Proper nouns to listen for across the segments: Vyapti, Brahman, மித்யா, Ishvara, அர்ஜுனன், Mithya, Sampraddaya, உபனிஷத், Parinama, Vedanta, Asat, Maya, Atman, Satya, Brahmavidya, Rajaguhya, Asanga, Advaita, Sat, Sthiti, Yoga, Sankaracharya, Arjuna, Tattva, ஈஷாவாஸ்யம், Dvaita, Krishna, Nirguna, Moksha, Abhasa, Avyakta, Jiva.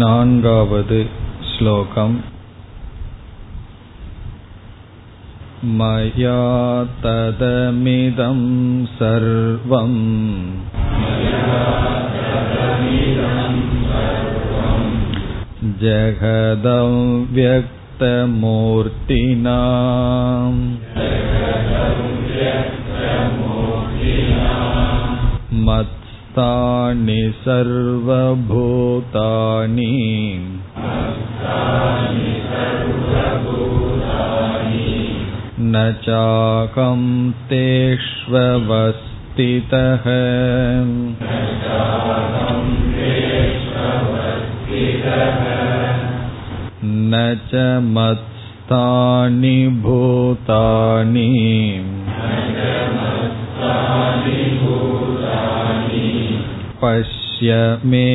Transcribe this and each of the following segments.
நான்காவது ஸ்லோகம். மயா ததமிதம் சர்வம் ஜகதவ்யக்தமூர்த்தினா மத்ஸ்தானி சர்வபூதானி ந சாகம் தேஷ்வவஸ்திதஹ ந ச மத்ஸ்தானி பூதானி பஷ்ய மே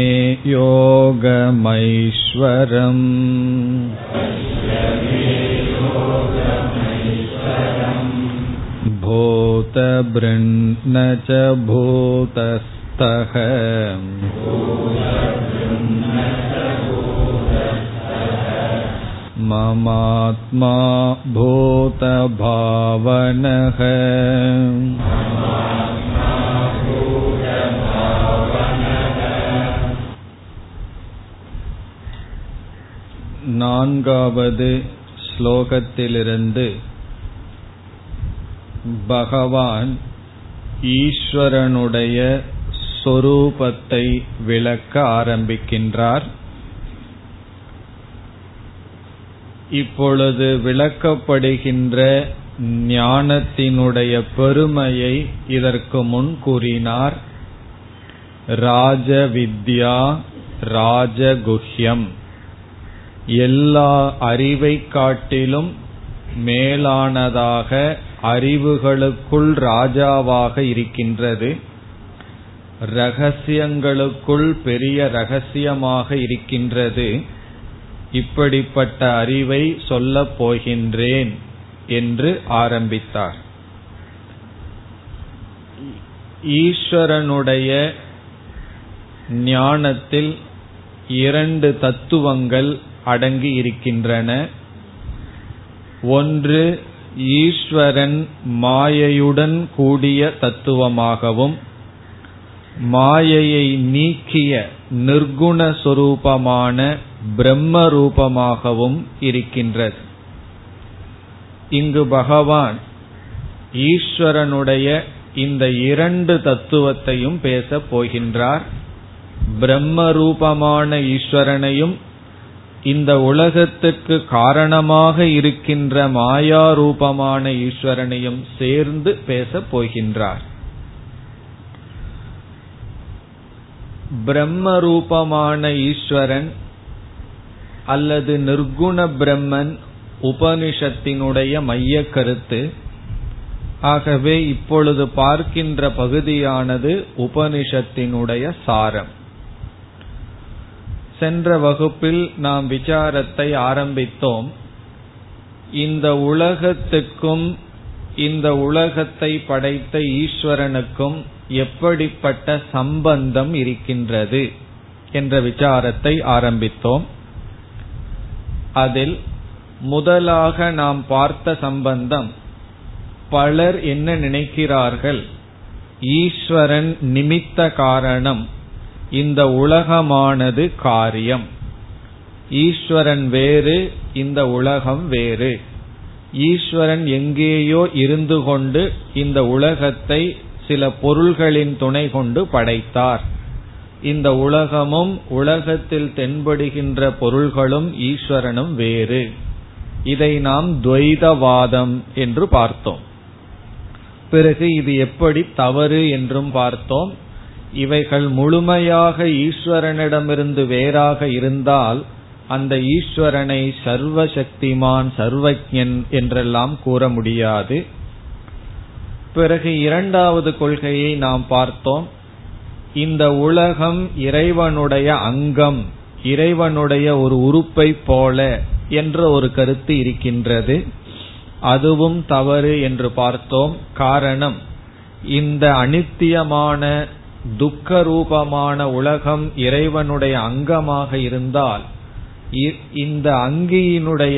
யோகமைஸ்வரம் பூத ப்ருண்ண ச பூதஸ்தஹ மமாத்மா பூத பாவனஹ நான்காவது ஸ்லோகத்திலிருந்து பகவான் ஈஸ்வரனுடைய சொரூபத்தை விளக்க ஆரம்பிக்கின்றார். இப்பொழுது விளக்கப்படுகின்ற ஞானத்தினுடைய பெருமையை இதற்கு முன் கூறினார். ராஜவித்யா ராஜகுஹ்யம், எல்லா அறிவை காட்டிலும் மேலானதாக அறிவுகளுக்குள் ராஜாவாக இருக்கின்றது, ரகசியங்களுக்குள் பெரிய ரகசியமாக இருக்கின்றது. இப்படிப்பட்ட அறிவை சொல்லப் போகின்றேன் என்று ஆரம்பித்தார். ஈஸ்வரனுடைய ஞானத்தில் இரண்டு தத்துவங்கள் அடங்கி இருக்கின்றன. ஒன்று ஈஸ்வரன் மாயையுடன் கூடிய தத்துவமாகவும், மாயையை நீக்கிய நிர்குண சொரூபமான பிரம்ம ரூபமாகவும் இருக்கின்றது. இங்கு பகவான் ஈஸ்வரனுடைய இந்த இரண்டு தத்துவத்தையும் பேசப் போகின்றார். பிரம்ம ரூபமான ஈஸ்வரனையும், இந்த உலகத்துக்கு காரணமாக இருக்கின்ற மாயா ரூபமான ஈஸ்வரனையும் சேர்ந்து பேசப் போகின்றார். பிரம்ம ரூபமான ஈஸ்வரன் அல்லது நிர்குண பிரம்மன் உபனிஷத்தினுடைய மைய கருத்து. ஆகவே இப்பொழுது பார்க்கின்ற பகுதியானது உபனிஷத்தினுடைய சாரம். சென்ற வகுப்பில் நாம் விசாரத்தை ஆரம்பித்தோம். இந்த உலகத்துக்கும் இந்த உலகத்தை படைத்த ஈஸ்வரனுக்கும் எப்படிப்பட்ட சம்பந்தம் இருக்கின்றது என்ற விசாரத்தை ஆரம்பித்தோம். அதில் முதலாக நாம் பார்த்த சம்பந்தம், பலர் என்ன நினைக்கிறார்கள், ஈஸ்வரன் நிமித்த காரணம், இந்த உலகமானது காரியம், ஈஸ்வரன் வேறு இந்த உலகம் வேறு, ஈஸ்வரன் எங்கேயோ இருந்து கொண்டு இந்த உலகத்தை சில பொருள்களின் துணை கொண்டு படைத்தார், இந்த உலகமும் உலகத்தில் தென்படுகின்ற பொருள்களும் ஈஸ்வரனும் வேறு. இதை நாம் துவைதவாதம் என்று பார்த்தோம். பிறகு இது எப்படி தவறு என்றும் பார்த்தோம். இவைகள் முழுமையாக ஈஸ்வரனிடமிருந்து வேறாக இருந்தால் அந்த ஈஸ்வரனை சர்வசக்திமான் சர்வஜன் என்றெல்லாம் கூற முடியாது. பிறகு இரண்டாவது கொள்கையை நாம் பார்த்தோம். இந்த உலகம் இறைவனுடைய அங்கம், இறைவனுடைய ஒரு உறுப்பை போல என்ற ஒரு கருத்து இருக்கின்றது. அதுவும் தவறு என்று பார்த்தோம். காரணம், இந்த அனித்தியமான துக்க ரூபமான உலகம் இறைவனுடைய அங்கமாக இருந்தால் இந்த அங்கியினுடைய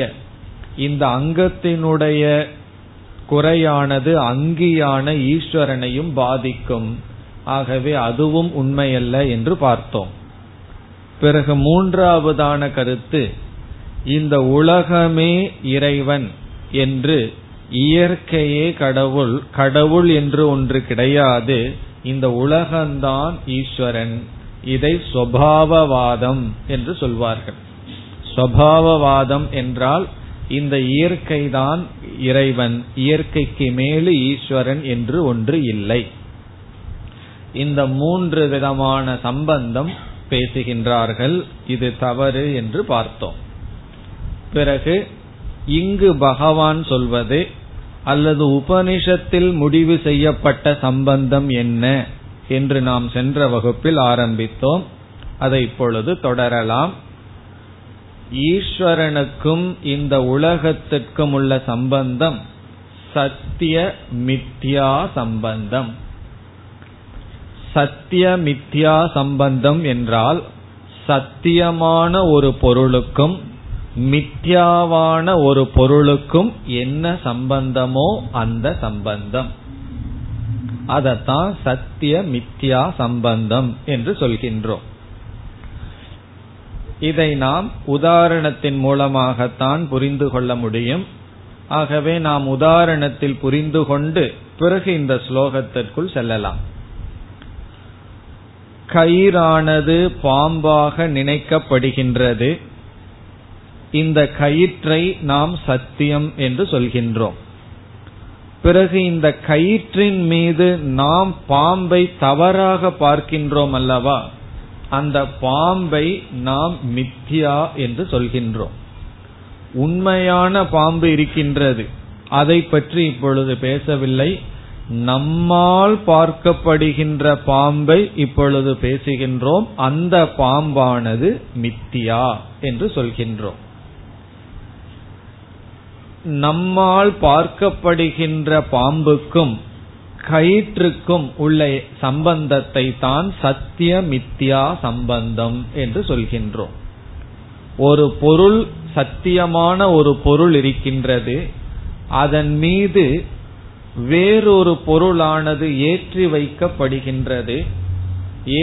இந்த அங்கத்தினுடைய குறையானது அங்கியான ஈஸ்வரனையும் பாதிக்கும். ஆகவே அதுவும் உண்மையல்ல என்று பார்த்தோம். பிறகு மூன்றாவதான கருத்து, இந்த உலகமே இறைவன் என்று, இயற்கையே கடவுள், கடவுள் என்று ஒன்று கிடையாது, இந்த உலகம்தான் ஈஸ்வரன். இதை ஸ்வபாவவாதம் என்று சொல்வார்கள். ஸ்வபாவவாதம் என்றால் இந்த இயற்கை தான் இறைவன், இயற்கைக்கு மேலே ஈஸ்வரன் என்று ஒன்று இல்லை. இந்த மூன்று விதமான சம்பந்தம் பேசுகின்றார்கள். இது தவறு என்று பார்த்தோம். பிறகு இங்கு பகவான் சொல்வது அல்லது உபனிஷத்தில் முடிவு செய்யப்பட்ட சம்பந்தம் என்ன என்று நாம் சென்ற வகுப்பில் ஆரம்பித்தோம். அதை இப்பொழுது தொடரலாம். ஈஸ்வரனுக்கும் இந்த உலகத்திற்கும் உள்ள சம்பந்தம் சத்திய மித்யா சம்பந்தம். சத்திய மித்யா சம்பந்தம் என்றால் சத்தியமான ஒரு பொருளுக்கும் மித்யாவான ஒரு பொருளுக்கும் என்ன சம்பந்தமோ அந்த சம்பந்தம், அதத்தான் சத்திய மித்யா சம்பந்தம் என்று சொல்கின்றோம். இதை நாம் உதாரணத்தின் மூலமாகத்தான் புரிந்து கொள்ள முடியும். ஆகவே நாம் உதாரணத்தில் புரிந்து கொண்டு பிறகு இந்த ஸ்லோகத்திற்குள் செல்லலாம். கயிறானது பாம்பாக நினைக்கப்படுகின்றது. இந்த கயிற்றை நாம் சத்தியம் என்று சொல்கின்றோம். பிறகு இந்த கயிற்றின் மீது நாம் பாம்பை தவறாக பார்க்கின்றோம் அல்லவா, அந்த பாம்பை நாம் மித்யா என்று சொல்கின்றோம். உண்மையான பாம்பு இருக்கின்றது, அதை பற்றி இப்பொழுது பேசவில்லை. நம்மால் பார்க்கப்படுகின்ற பாம்பை இப்பொழுது பேசுகின்றோம். அந்த பாம்பானது மித்யா என்று சொல்கின்றோம். நம்மால் பார்க்கப்படுகின்ற பாம்புக்கும் கயிற்றுக்கும் உள்ள சம்பந்தத்தை தான் சத்திய மித்யா சம்பந்தம் என்று சொல்கின்றோம். ஒரு பொருள், சத்தியமான ஒரு பொருள் இருக்கின்றது, அதன் மீது வேறொரு பொருளானது ஏற்றி வைக்கப்படுகின்றது.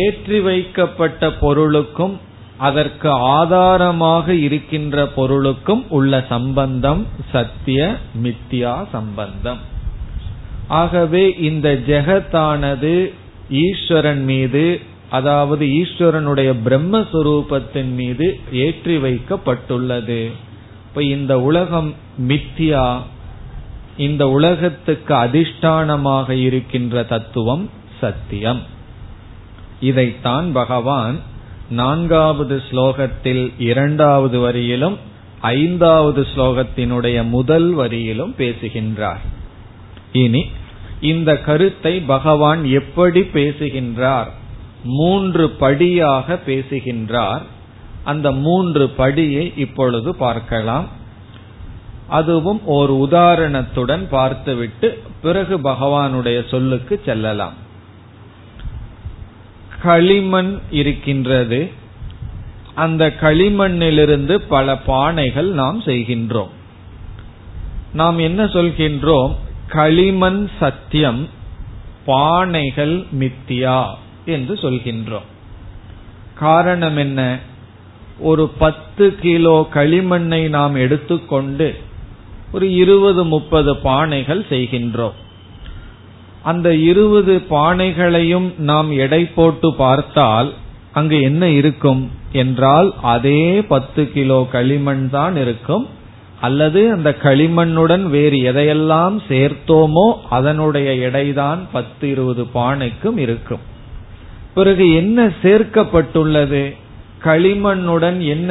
ஏற்றி வைக்கப்பட்ட பொருளுக்கும் அதற்கு ஆதாரமாக இருக்கின்ற பொருளுக்கும் உள்ள சம்பந்தம் சத்திய மித்யா சம்பந்தம். ஆகவே இந்த ஜெகத்தானது ஈஸ்வரன் மீது, அதாவது ஈஸ்வரனுடைய பிரம்மஸ்வரூபத்தின் மீது ஏற்றி வைக்கப்பட்டுள்ளது. இப்ப இந்த உலகம் மித்யா, இந்த உலகத்துக்கு அதிஷ்டானமாக இருக்கின்ற தத்துவம் சத்தியம். இதைத்தான் பகவான் நான்காவது ஸ்லோகத்தில் இரண்டாவது வரியிலும் ஐந்தாவது ஸ்லோகத்தினுடைய முதல் வரியிலும் பேசுகின்றார். இனி இந்த கருத்தை பகவான் எப்படி பேசுகின்றார்? மூன்று படியாக பேசுகின்றார். அந்த மூன்று படியை இப்பொழுது பார்க்கலாம். அதுவும் ஒரு உதாரணத்துடன் பார்த்துவிட்டு பிறகு பகவானுடைய சொல்லுக்கு செல்லலாம். களிமண் இருக்கின்றது. அந்த களிமண்ணிலிருந்து பல பானைகள் நாம் செய்கின்றோம். நாம் என்ன சொல்கின்றோம்? களிமண் சத்தியம், பானைகள் மித்தியா என்று சொல்கின்றோம். காரணம் என்ன? ஒரு 10 கிலோ களிமண்ணை நாம் எடுத்துக்கொண்டு ஒரு 20-30 பானைகள் செய்கின்றோம். அந்த 20 பானைகளையும் நாம் எடை போட்டு பார்த்தால் அங்கு என்ன இருக்கும் என்றால் அதே 10 கிலோ களிமண் தான் இருக்கும். அல்லது அந்த களிமண்ணுடன் வேறு எதையெல்லாம் சேர்த்தோமோ அதனுடைய எடைதான் 10-20 பானைக்கும் இருக்கும். பிறகு என்ன சேர்க்கப்பட்டுள்ளது? களிமண்ணுடன் என்ன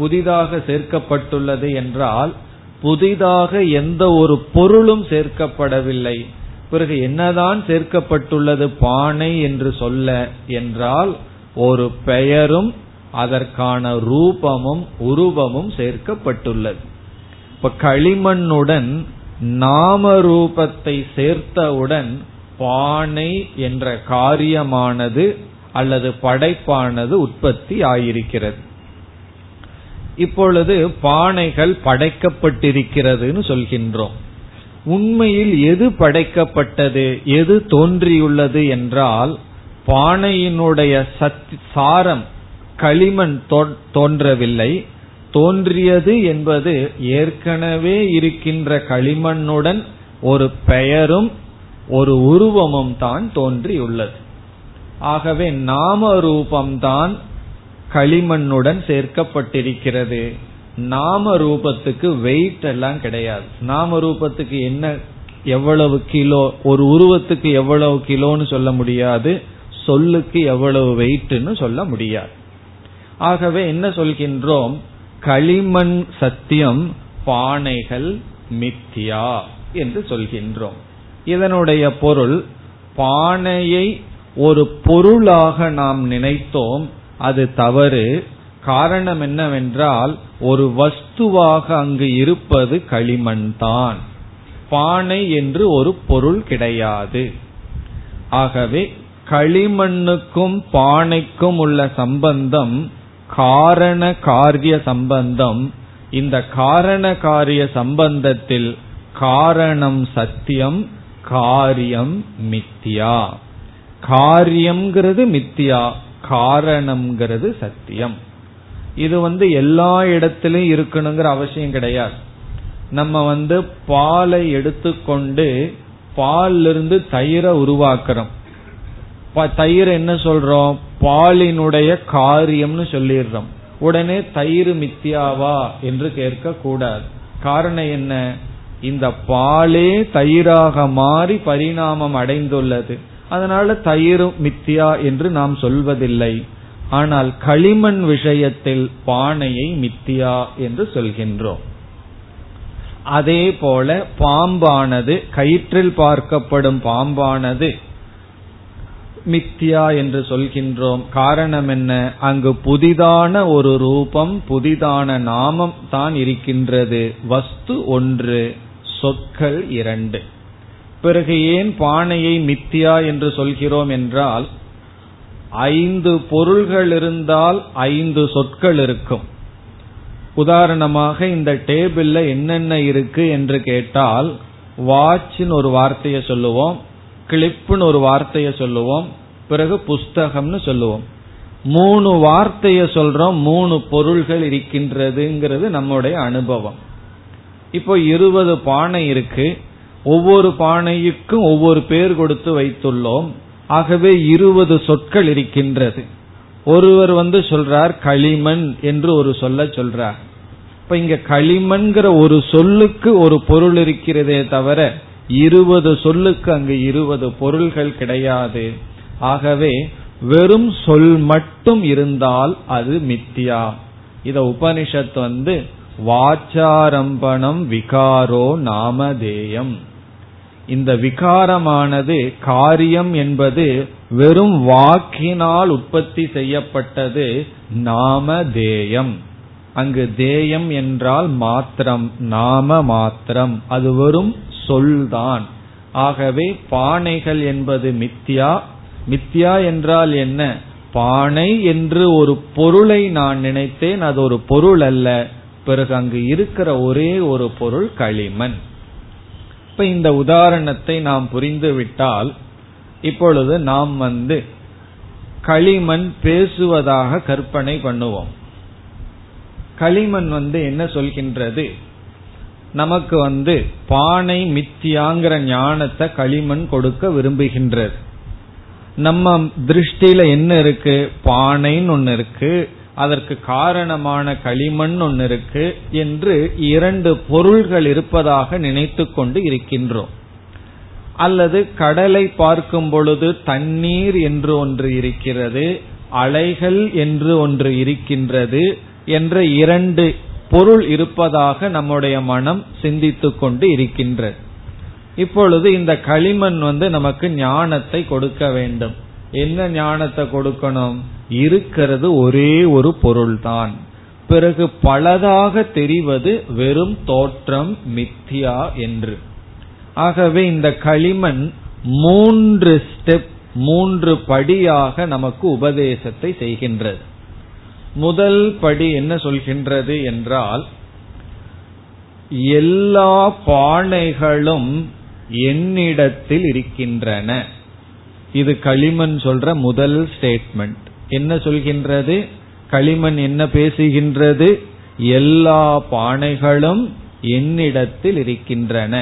புதிதாக சேர்க்கப்பட்டுள்ளது என்றால் புதிதாக எந்த ஒரு பொருளும் சேர்க்கப்படவில்லை. பிறகு என்னதான் சேர்க்கப்பட்டுள்ளது பானை என்று சொல்ல என்றால் ஒரு பெயரும் அதற்கான ரூபமும் உருவமும் சேர்க்கப்பட்டுள்ளது. இப்ப களிமண்ணுடன் நாம ரூபத்தை சேர்த்தவுடன் பானை என்ற காரியமானது அல்லது படைப்பானது உற்பத்தி ஆயிருக்கிறது. இப்பொழுது பானைகள் படைக்கப்பட்டிருக்கிறதுன்னு சொல்கின்றோம். உண்மையில் எது படைக்கப்பட்டது, எது தோன்றியுள்ளது என்றால் பானையினுடைய சாரம் களிமண் தோன்றவில்லை. தோன்றியது என்பது ஏற்கனவே இருக்கின்ற களிமண்ணுடன் ஒரு பெயரும் ஒரு உருவமும் தான் தோன்றியுள்ளது. ஆகவே நாம ரூபம்தான் களிமண்ணுடன் சேர்க்கப்பட்டிருக்கிறது. நாம ரூபத்துக்கு வெயிட் எல்லாம் கிடையாது. நாம ரூபத்துக்கு என்ன எவ்வளவு கிலோ, ஒரு உருவத்துக்கு எவ்வளவு கிலோன்னு சொல்ல முடியாது, சொல்லுக்கு எவ்வளவு வெயிட்னு சொல்ல முடியாது. ஆகவே என்ன சொல்கின்றோம், களிமண் சத்தியம், பானைகள் மித்யா என்று சொல்கின்றோம். இதனுடைய பொருள், பானையை ஒரு பொருளாக நாம் நினைத்தோம், அது தவறு. காரணம் என்னவென்றால் ஒரு வஸ்துவாக அங்கு இருப்பது களிமண் தான், பானை என்று ஒரு பொருள் கிடையாது. ஆகவே களிமண்ணுக்கும் பானைக்கும் உள்ள சம்பந்தம் காரண காரிய சம்பந்தம். இந்த காரண காரிய சம்பந்தத்தில் காரணம் சத்தியம், காரியம் மித்யா. காரியம்ங்கிறது மித்யா, காரணம்ங்கிறது சத்தியம். இது எல்லா இடத்திலும் இருக்கணுங்கிற அவசியம் கிடையாது. நம்ம பாலை எடுத்துக்கொண்டு பாலிலிருந்து தயிரை உருவாக்குறோம். தயிர் என்ன சொல்றோம், பாலினுடைய காரியம்னு சொல்லிடுறோம். உடனே தயிர் மித்தியாவா என்று கேட்க கூடாது. காரணம் என்ன, இந்த பாலே தயிராக மாறி பரிணாமம் அடைந்துள்ளது. அதனால தயிர் மித்தியா என்று நாம் சொல்வதில்லை. ஆனால் களிமண் விஷயத்தில் பானையை மித்தியா என்று சொல்கின்றோம். அதே போல பாம்பானது, கயிற்றில் பார்க்கப்படும் பாம்பானது மித்தியா என்று சொல்கின்றோம். காரணம் என்ன, அங்கு புதிதான ஒரு ரூபம், புதிதான நாமம் தான் இருக்கின்றது. வஸ்து ஒன்று, சொற்கள் இரண்டு. பிறகு ஏன் பானையை மித்தியா என்று சொல்கிறோம் என்றால், 5 பொருள்கள் இருந்தால் 5 சொற்கள் இருக்கும். உதாரணமாக இந்த டேபிள்ல என்னென்ன இருக்கு என்று கேட்டால், வாட்ச்னு ஒரு வார்த்தையை சொல்லுவோம், கிளிப்புன்னு ஒரு வார்த்தையை சொல்லுவோம், பிறகு புஸ்தகம்னு சொல்லுவோம். 3 வார்த்தையை சொல்றோம், 3 பொருள்கள் இருக்கின்றதுங்கிறது நம்முடைய அனுபவம். இப்போ 20 பானை இருக்கு, ஒவ்வொரு பானைக்கும் ஒவ்வொரு பேர் கொடுத்து வைத்துள்ளோம். ஆகவே 20 சொற்கள் இருக்கின்றது. ஒருவர் சொல்றார் களிமண் என்று ஒரு சொல்ல சொல்றார். இப்ப இங்க களிமண்கிற ஒரு சொல்லுக்கு ஒரு பொருள் இருக்கிறதே தவிர 20 சொல்லுக்கு அங்கு 20 பொருள்கள் கிடையாது. ஆகவே வெறும் சொல் மட்டும் இருந்தால் அது மித்தியா. இத உபனிஷத் வாச்சாரம்பணம் விகாரோ நாமதேயம். இந்த விகாரமானது, காரியம் என்பது வெறும் வாக்கினால் உற்பத்தி செய்யப்பட்டது, நாமதேயம். அங்கு தேயம் என்றால் மாத்திரம், நாம மாத்திரம், அது வெறும் சொல்தான். ஆகவே பானைகள் என்பது மித்யா. மித்யா என்றால் என்ன, பானை என்று ஒரு பொருளை நான் நினைத்தேன், அது ஒரு பொருள் அல்ல. பிறகு அங்கு இருக்கிற ஒரே ஒரு பொருள் களிமண். இப்ப இந்த உதாரணத்தை நாம் புரிந்துவிட்டால், இப்பொழுது நாம் களிமண் பேசுவதாக கற்பனை பண்ணுவோம். களிமண் என்ன சொல்கின்றது, நமக்கு பானை மித்தியாங்கிற ஞானத்தை களிமண் கொடுக்க விரும்புகின்றது. நம்ம திருஷ்டியில என்ன இருக்கு, பானைன்னு ஒன்னு இருக்கு, அதற்கு காரணமான களிமண் ஒன்று இருக்கு என்று 2 பொருள்கள் இருப்பதாக நினைத்து கொண்டு இருக்கின்றோம். அல்லது கடலை பார்க்கும் பொழுது தண்ணீர் என்று ஒன்று இருக்கிறது, அலைகள் என்று ஒன்று இருக்கின்றது என்ற 2 பொருள் இருப்பதாக நம்முடைய மனம் சிந்தித்து கொண்டு இருக்கின்றது. இப்பொழுது இந்த களிமண் நமக்கு ஞானத்தை கொடுக்க வேண்டும். என்ன ஞானத்தை கொடுக்கணும், இருக்கிறது ஒரே ஒரு பொருள்தான். பிறகு பலதாக தெரிவது வெறும் தோற்றம், மித்யா என்று. ஆகவே இந்த களிமண் மூன்று ஸ்டெப், மூன்று படியாக நமக்கு உபதேசத்தை செய்கின்றது. முதல் படி என்ன சொல்கின்றது என்றால், எல்லா பானைகளும் என்னிடத்தில் இருக்கின்றன. இது களிமண் சொல்ற முதல் ஸ்டேட்மெண்ட். என்ன சொல்கின்றது? களிமண் என்ன பேசுகின்றது? எல்லா பானைகளும் என்னிடத்தில் இருக்கின்றன.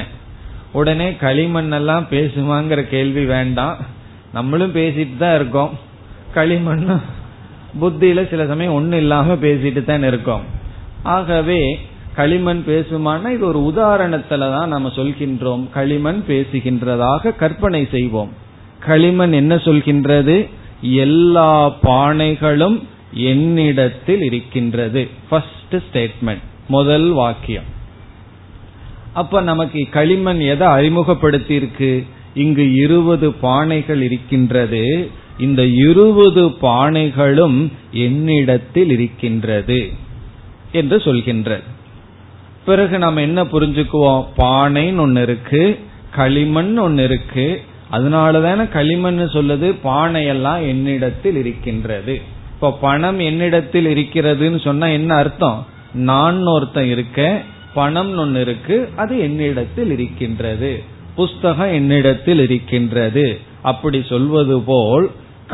உடனே களிமண் எல்லாம் பேசுமாங்கிற கேள்வி வேண்டாம், நம்மளும் பேசிட்டு தான் இருக்கோம். களிமண் புத்தியில சில சமயம் ஒன்னும் இல்லாம பேசிட்டு தான் இருக்கோம். ஆகவே களிமண் பேசுமானா இது ஒரு உதாரணத்துல தான் நம்ம சொல்கின்றோம். களிமண் பேசுகின்றதாக கற்பனை செய்வோம். களிமண் என்ன சொல்கின்றது? எல்லா பானைகளும் என்னிடத்தில் இருக்கின்றது. ஃபர்ஸ்ட் ஸ்டேட்மெண்ட், முதல் வாக்கியம். அப்ப நமக்கு களிமண் எதை அறிமுகப்படுத்தியிருக்கு? இங்கு 20 பானைகள் இருக்கின்றது, இந்த 20 பானைகளும் என்னிடத்தில் இருக்கின்றது என்று சொல்கின்றது. பிறகு நம்ம என்ன புரிஞ்சுக்குவோம்? பானைன்னு ஒன்னு இருக்கு, களிமண் ஒன்னு இருக்கு. அதனாலதான களிமண் சொல்லுது பானையெல்லாம் என்னிடத்தில் இருக்கின்றது. இப்ப பணம் என்னிடத்தில் இருக்கிறதுன்னு சொன்னா என்ன அர்த்தம்? நான் ஒருத்தன் இருக்க, பணம் ஒன்னு இருக்கு, அது என்னிடத்தில் இருக்கின்றது. புஸ்தகம் என்னிடத்தில் இருக்கின்றது. அப்படி சொல்வது போல்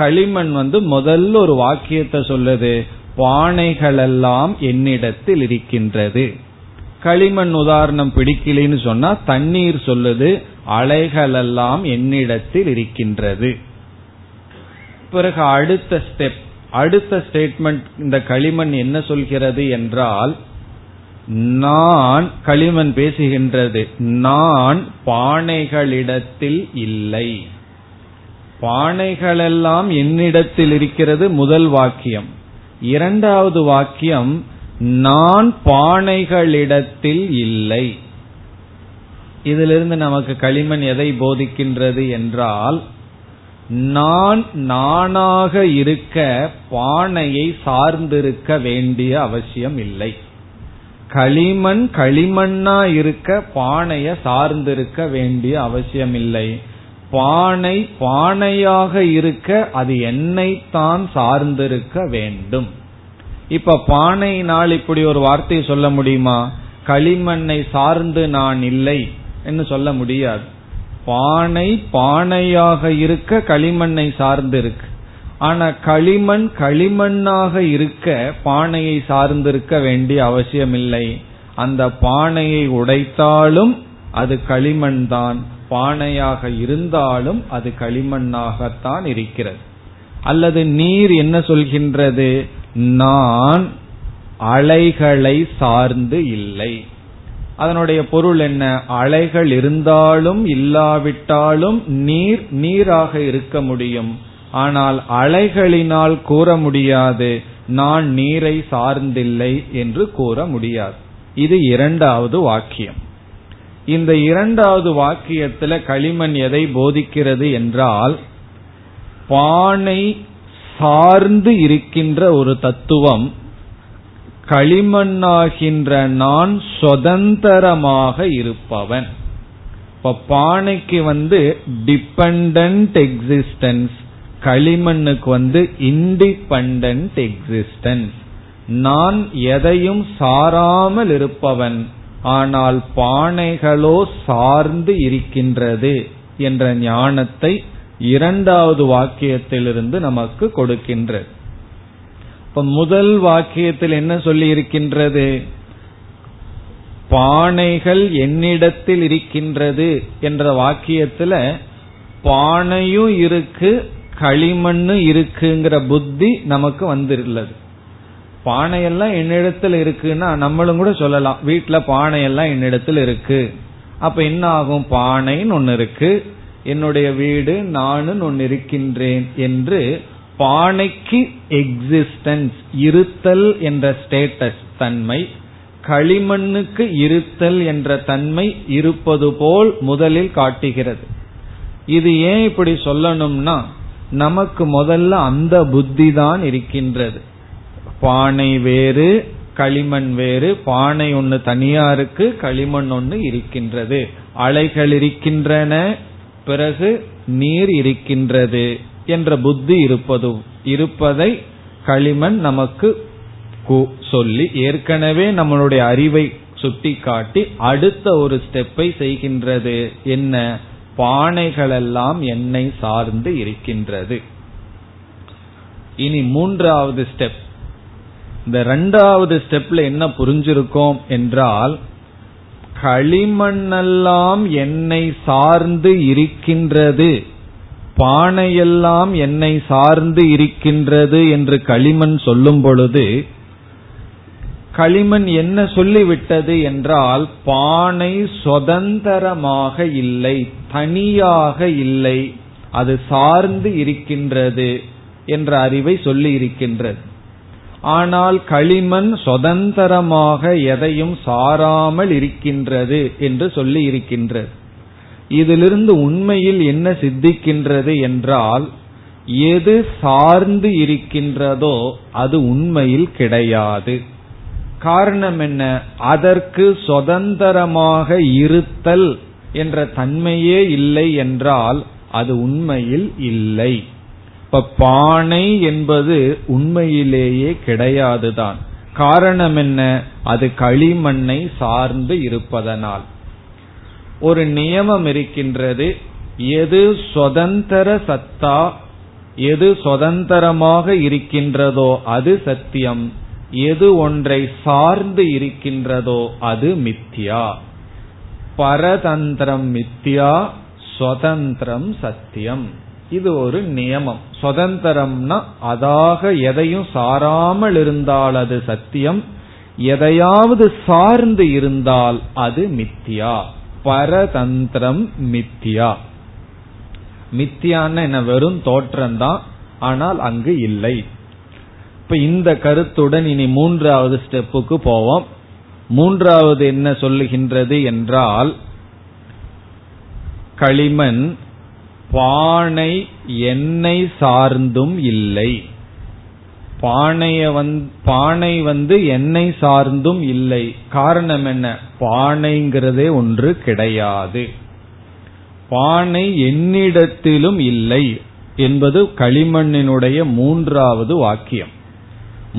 களிமண் முதல்ல ஒரு வாக்கியத்தை சொல்லுது, பானைகளெல்லாம் என்னிடத்தில் இருக்கின்றது. களிமண் உதாரணம் பிடிக்கலைன்னு சொன்னா தண்ணீர் சொல்லுது, அலைகளெல்லாம் என்னிடத்தில் இருக்கின்றது. பிறகு அடுத்த ஸ்டெப், அடுத்த ஸ்டேட்மெண்ட் இந்த களிமண் என்ன சொல்கிறது என்றால், நான், களிமண் பேசுகின்றது, நான் பானைகளிடத்தில் இல்லை. பானைகளெல்லாம் என்னிடத்தில் இருக்கிறது முதல் வாக்கியம். இரண்டாவது வாக்கியம், நான் பானைகளிடத்தில் இல்லை. இதிலிருந்து நமக்கு களிமண் எதை போதிக்கின்றது என்றால், நான் நானாக இருக்க பானையை சார்ந்திருக்க வேண்டிய அவசியம் இல்லை. களிமண் களிமண்ணா இருக்க பானையை சார்ந்திருக்க வேண்டிய அவசியம் இல்லை. பானை பானையாக இருக்க அது என்னைத்தான் சார்ந்திருக்க வேண்டும். இப்ப பானையினால் இப்படி ஒரு வார்த்தையை சொல்ல முடியுமா? களிமண்ணை சார்ந்து நான் இல்லை என்று சொல்ல முடியாது. பானை பானையாக இருக்க களிமண்ணை சார்ந்து இருக்கு, ஆனா களிமண் களிமண்ணாக இருக்க பானையை சார்ந்திருக்க வேண்டிய அவசியம் இல்லை. அந்த பானையை உடைத்தாலும் அது களிமண் தான், பானையாக இருந்தாலும் அது களிமண்ணாகத்தான் இருக்கிறது. அல்லது நீர் என்ன சொல்கின்றது? நான் அலைகளை சார்ந்து இல்லை. அதனுடைய பொருள் என்ன? அலைகள் இருந்தாலும் இல்லாவிட்டாலும் நீர் நீராக இருக்க முடியும், ஆனால் அலைகளினால் கூற முடியாது நான் நீரை சார்ந்தில்லை என்று கூற முடியாது. இது இரண்டாவது வாக்கியம். இந்த இரண்டாவது வாக்கியத்துல களிமண் எதை போதிக்கிறது என்றால், பானை சார்ந்து இருக்கின்ற ஒரு தத்துவம் களிமண்ணாகின்ற நான் சுதந்திரமாக இருப்பவன். இப்ப பானைக்கு டிபெண்டன்ட் எக்ஸிஸ்டன்ஸ், களிமண்ணுக்கு இண்டிபெண்டன்ட் எக்ஸிஸ்டன்ஸ். நான் எதையும் சாராமல் இருப்பவன், ஆனால் பானைகளோ சார்ந்து இருக்கின்றது என்ற ஞானத்தை இரண்டாவது வாக்கியத்திலிருந்து நமக்கு கொடுக்கின்றது. இப்ப முதல் வாக்கியத்தில் என்ன சொல்லி இருக்கின்றது? பானைகள் என்னிடத்தில் இருக்கின்றது என்ற வாக்கியத்துல பானையும் இருக்கு களிமண்ணு இருக்குங்கிற புத்தி நமக்கு வந்துள்ளது. பானையெல்லாம் என்னிடத்தில் இருக்குன்னா நம்மளும் கூட சொல்லலாம், வீட்டுல பானையெல்லாம் என்னிடத்தில் இருக்கு. அப்ப என்ன ஆகும்? பானைன்னு ஒன்னு இருக்கு, என்னுடைய வீடு நானுன்னு ஒன்னு இருக்கின்றேன் என்று பானைக்கு எக்ஸிஸ்டன்ஸ், இருத்தல் என்ற ஸ்டேட்டஸ் தன்மை, களிமண்ணுக்கு இருத்தல் என்ற தன்மை இருப்பது போல் முதலில் காட்டுகிறது. இது ஏன் இப்படி சொல்லணும்னா, நமக்கு முதல்ல அந்த புத்தி தான் இருக்கின்றது. பானை வேறு களிமண் வேறு, பானை ஒன்னு தனியா இருக்கு, களிமண் ஒன்னு இருக்கின்றது, அலைகள் இருக்கின்றன, பிறகு நீர் இருக்கின்றது என்ற புத்தி இருப்பதை களிமண் நமக்கு சொல்லி ஏற்கனவே நம்மளுடைய அறிவை சுட்டி காட்டி அடுத்த ஒரு ஸ்டெப்பை செய்கின்றது. என்ன? பானைகளெல்லாம் என்னை சார்ந்து இருக்கின்றது. இனி மூன்றாவது ஸ்டெப். இந்த இரண்டாவது ஸ்டெப்ல என்ன புரிஞ்சிருக்கோம் என்றால், களிமண்ணெல்லாம் என்னை சார்ந்து இருக்கின்றது, பானையெல்லாம் என்னை சார்ந்து இருக்கின்றது என்று களிமண் சொல்லும் பொழுது களிமண் என்ன சொல்லிவிட்டது என்றால், பானை சுதந்திரமாக இல்லை, தனியாக இல்லை, அது சார்ந்து இருக்கின்றது என்ற அறிவை சொல்லி இருக்கின்றது. ஆனால் களிமண் சுதந்திரமாக எதையும் சாராமல் இருக்கின்றது என்று சொல்லி இருக்கின்றது. இதிலிருந்து உண்மையில் என்ன சித்திக்கின்றது என்றால், எது சார்ந்து இருக்கின்றதோ அது உண்மையில் கிடையாது. காரணம் என்ன? அதற்கு சுதந்திரமாக இருத்தல் என்ற தன்மையே இல்லை என்றால் அது உண்மையில் இல்லை. இப்ப பானை என்பது உண்மையிலேயே கிடையாதுதான். காரணம் என்ன? அது களிமண்ணை சார்ந்து இருப்பதனால். ஒரு நியமம் இருக்கின்றது, எது சுதந்திர சத்தா, எது சுதந்திரமாக இருக்கின்றதோ அது சத்தியம், எது ஒன்றை சார்ந்து இருக்கின்றதோ அது மித்யா. பரதந்திரம் மித்யா, சுதந்திரம் சத்தியம். இது ஒரு நியமம். சுதந்திரம்னா அதாக எதையும் சாராமல் இருந்தால் அது சத்தியம், எதையாவது சார்ந்து இருந்தால் அது மித்யா. பரதந்திரம் மித்யா. மித்யான்னு என்ன? வெறும் தோற்றம்தான், ஆனால் அங்கு இல்லை. இப்ப இந்த கருத்துடன் இனி மூன்றாவது ஸ்டெப்புக்கு போவோம். மூன்றாவது என்ன சொல்லுகின்றது என்றால், களிமண் பானை என்னை சார்ந்தும் இல்லை, பானை என்னை சார்ந்தும் இல்லை. காரணம் என்ன? பானைங்கிறதே ஒன்று கிடையாது, பானை என்னிடத்திலும் இல்லை என்பது களிமண்ணினுடைய மூன்றாவது வாக்கியம்.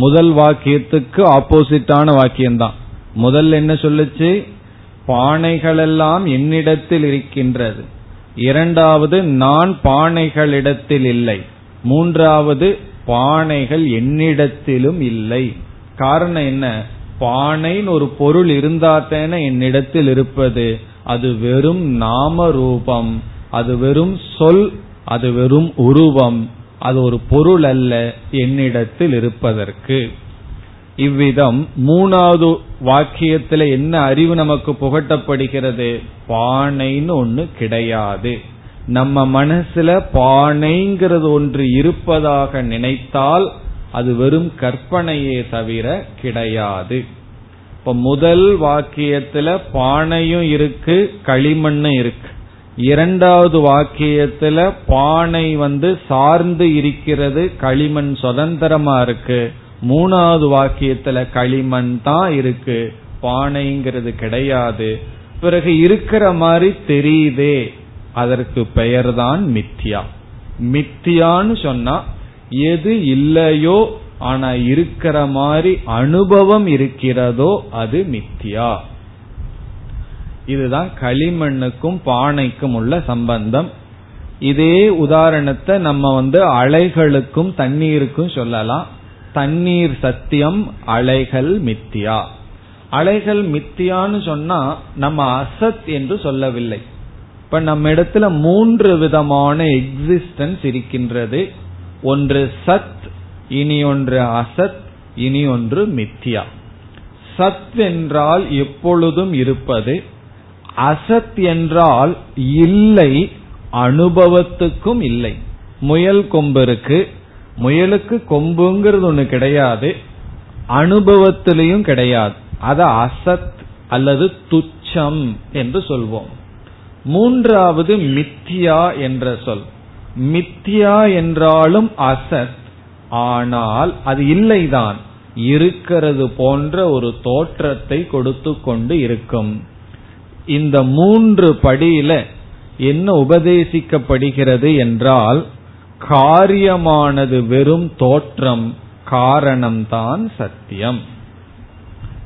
முதல் வாக்கியத்துக்கு ஆப்போசிட்டான வாக்கியம்தான். முதல்ல என்ன சொல்லுச்சு? பானைகளெல்லாம் என்னிடத்தில் இருக்கின்றது. இரண்டாவது, நான் பானைகளிடத்தில் இல்லை. மூன்றாவது, பானைகள் என்னிடத்திலும் இல்லை. காரணம் என்ன? பானைன்னு ஒரு பொருள் இருந்தாத்தேன என்னிடத்தில் இருப்பது. அது வெறும் நாம ரூபம், அது வெறும் சொல், அது வெறும் உருவம், அது ஒரு பொருள் அல்ல என்னிடத்தில் இருப்பதற்கு. இவ்விதம் மூணாவது வாக்கியத்துல என்ன அறிவு நமக்கு புகட்டப்படுகிறது? பானைன்னு ஒண்ணு கிடையாது. நம்ம மனசுல பானைங்கிறது ஒன்று இருப்பதாக நினைத்தால் அது வெறும் கற்பனையே தவிர கிடையாது. இப்ப முதல் வாக்கியத்துல பானையும் இருக்கு, களிமண்ணும் இருக்கு. இரண்டாவது வாக்கியத்துல பானை சார்ந்து இருக்கிறது, களிமண் சுதந்திரமா இருக்கு. மூணாவது வாக்கியத்துல களிமண் தான் இருக்கு, பானைங்கிறது கிடையாது. பிறகு இருக்கிற மாதிரி தெரியுதே, அதற்கு பெயர் தான் மித்யா. மித்யான்னு சொன்னா எது இல்லையோ ஆனா இருக்கிற மாதிரி அனுபவம் இருக்கிறதோ அது மித்யா. இதுதான் களிமண்ணுக்கும் பானைக்கும் உள்ள சம்பந்தம். இதே உதாரணத்தை நம்ம அலைகளுக்கும் தண்ணீருக்கும் சொல்லலாம். தண்ணீர் சத்தியம், அலைகள் மித்தியா. அலைகள் மித்தியான்னு சொன்னா நம்ம அசத் என்று சொல்லவில்லை. இப்ப நம்ம இடத்துல மூன்று விதமான எக்ஸிஸ்டன்ஸ் இருக்கின்றது. ஒன்று சத், இனி ஒன்று அசத், இனி ஒன்று மித்தியா. சத் என்றால் எப்பொழுதும் இருப்பது, அசத் என்றால் இல்லை, அனுபவத்துக்கும் இல்லை. முயல் கொம்பு இருக்கு, முயலுக்கு கொம்புங்கிறது ஒண்ணு கிடையாது, அனுபவத்திலையும் கிடையாது. அத அசத் அல்லது துச்சம் என்று சொல்வோம். மூன்றாவது மித்யா என்ற சொல். மித்யா என்றாலும் அசத், ஆனால் அது இல்லைதான், இருக்கிறது போன்ற ஒரு தோற்றத்தை கொடுத்து கொண்டு இருக்கும். இந்த மூன்று படியில என்ன உபதேசிக்கப்படுகிறது என்றால், காரியமானது வெறும் தோற்றம், காரணம்தான் சத்தியம்.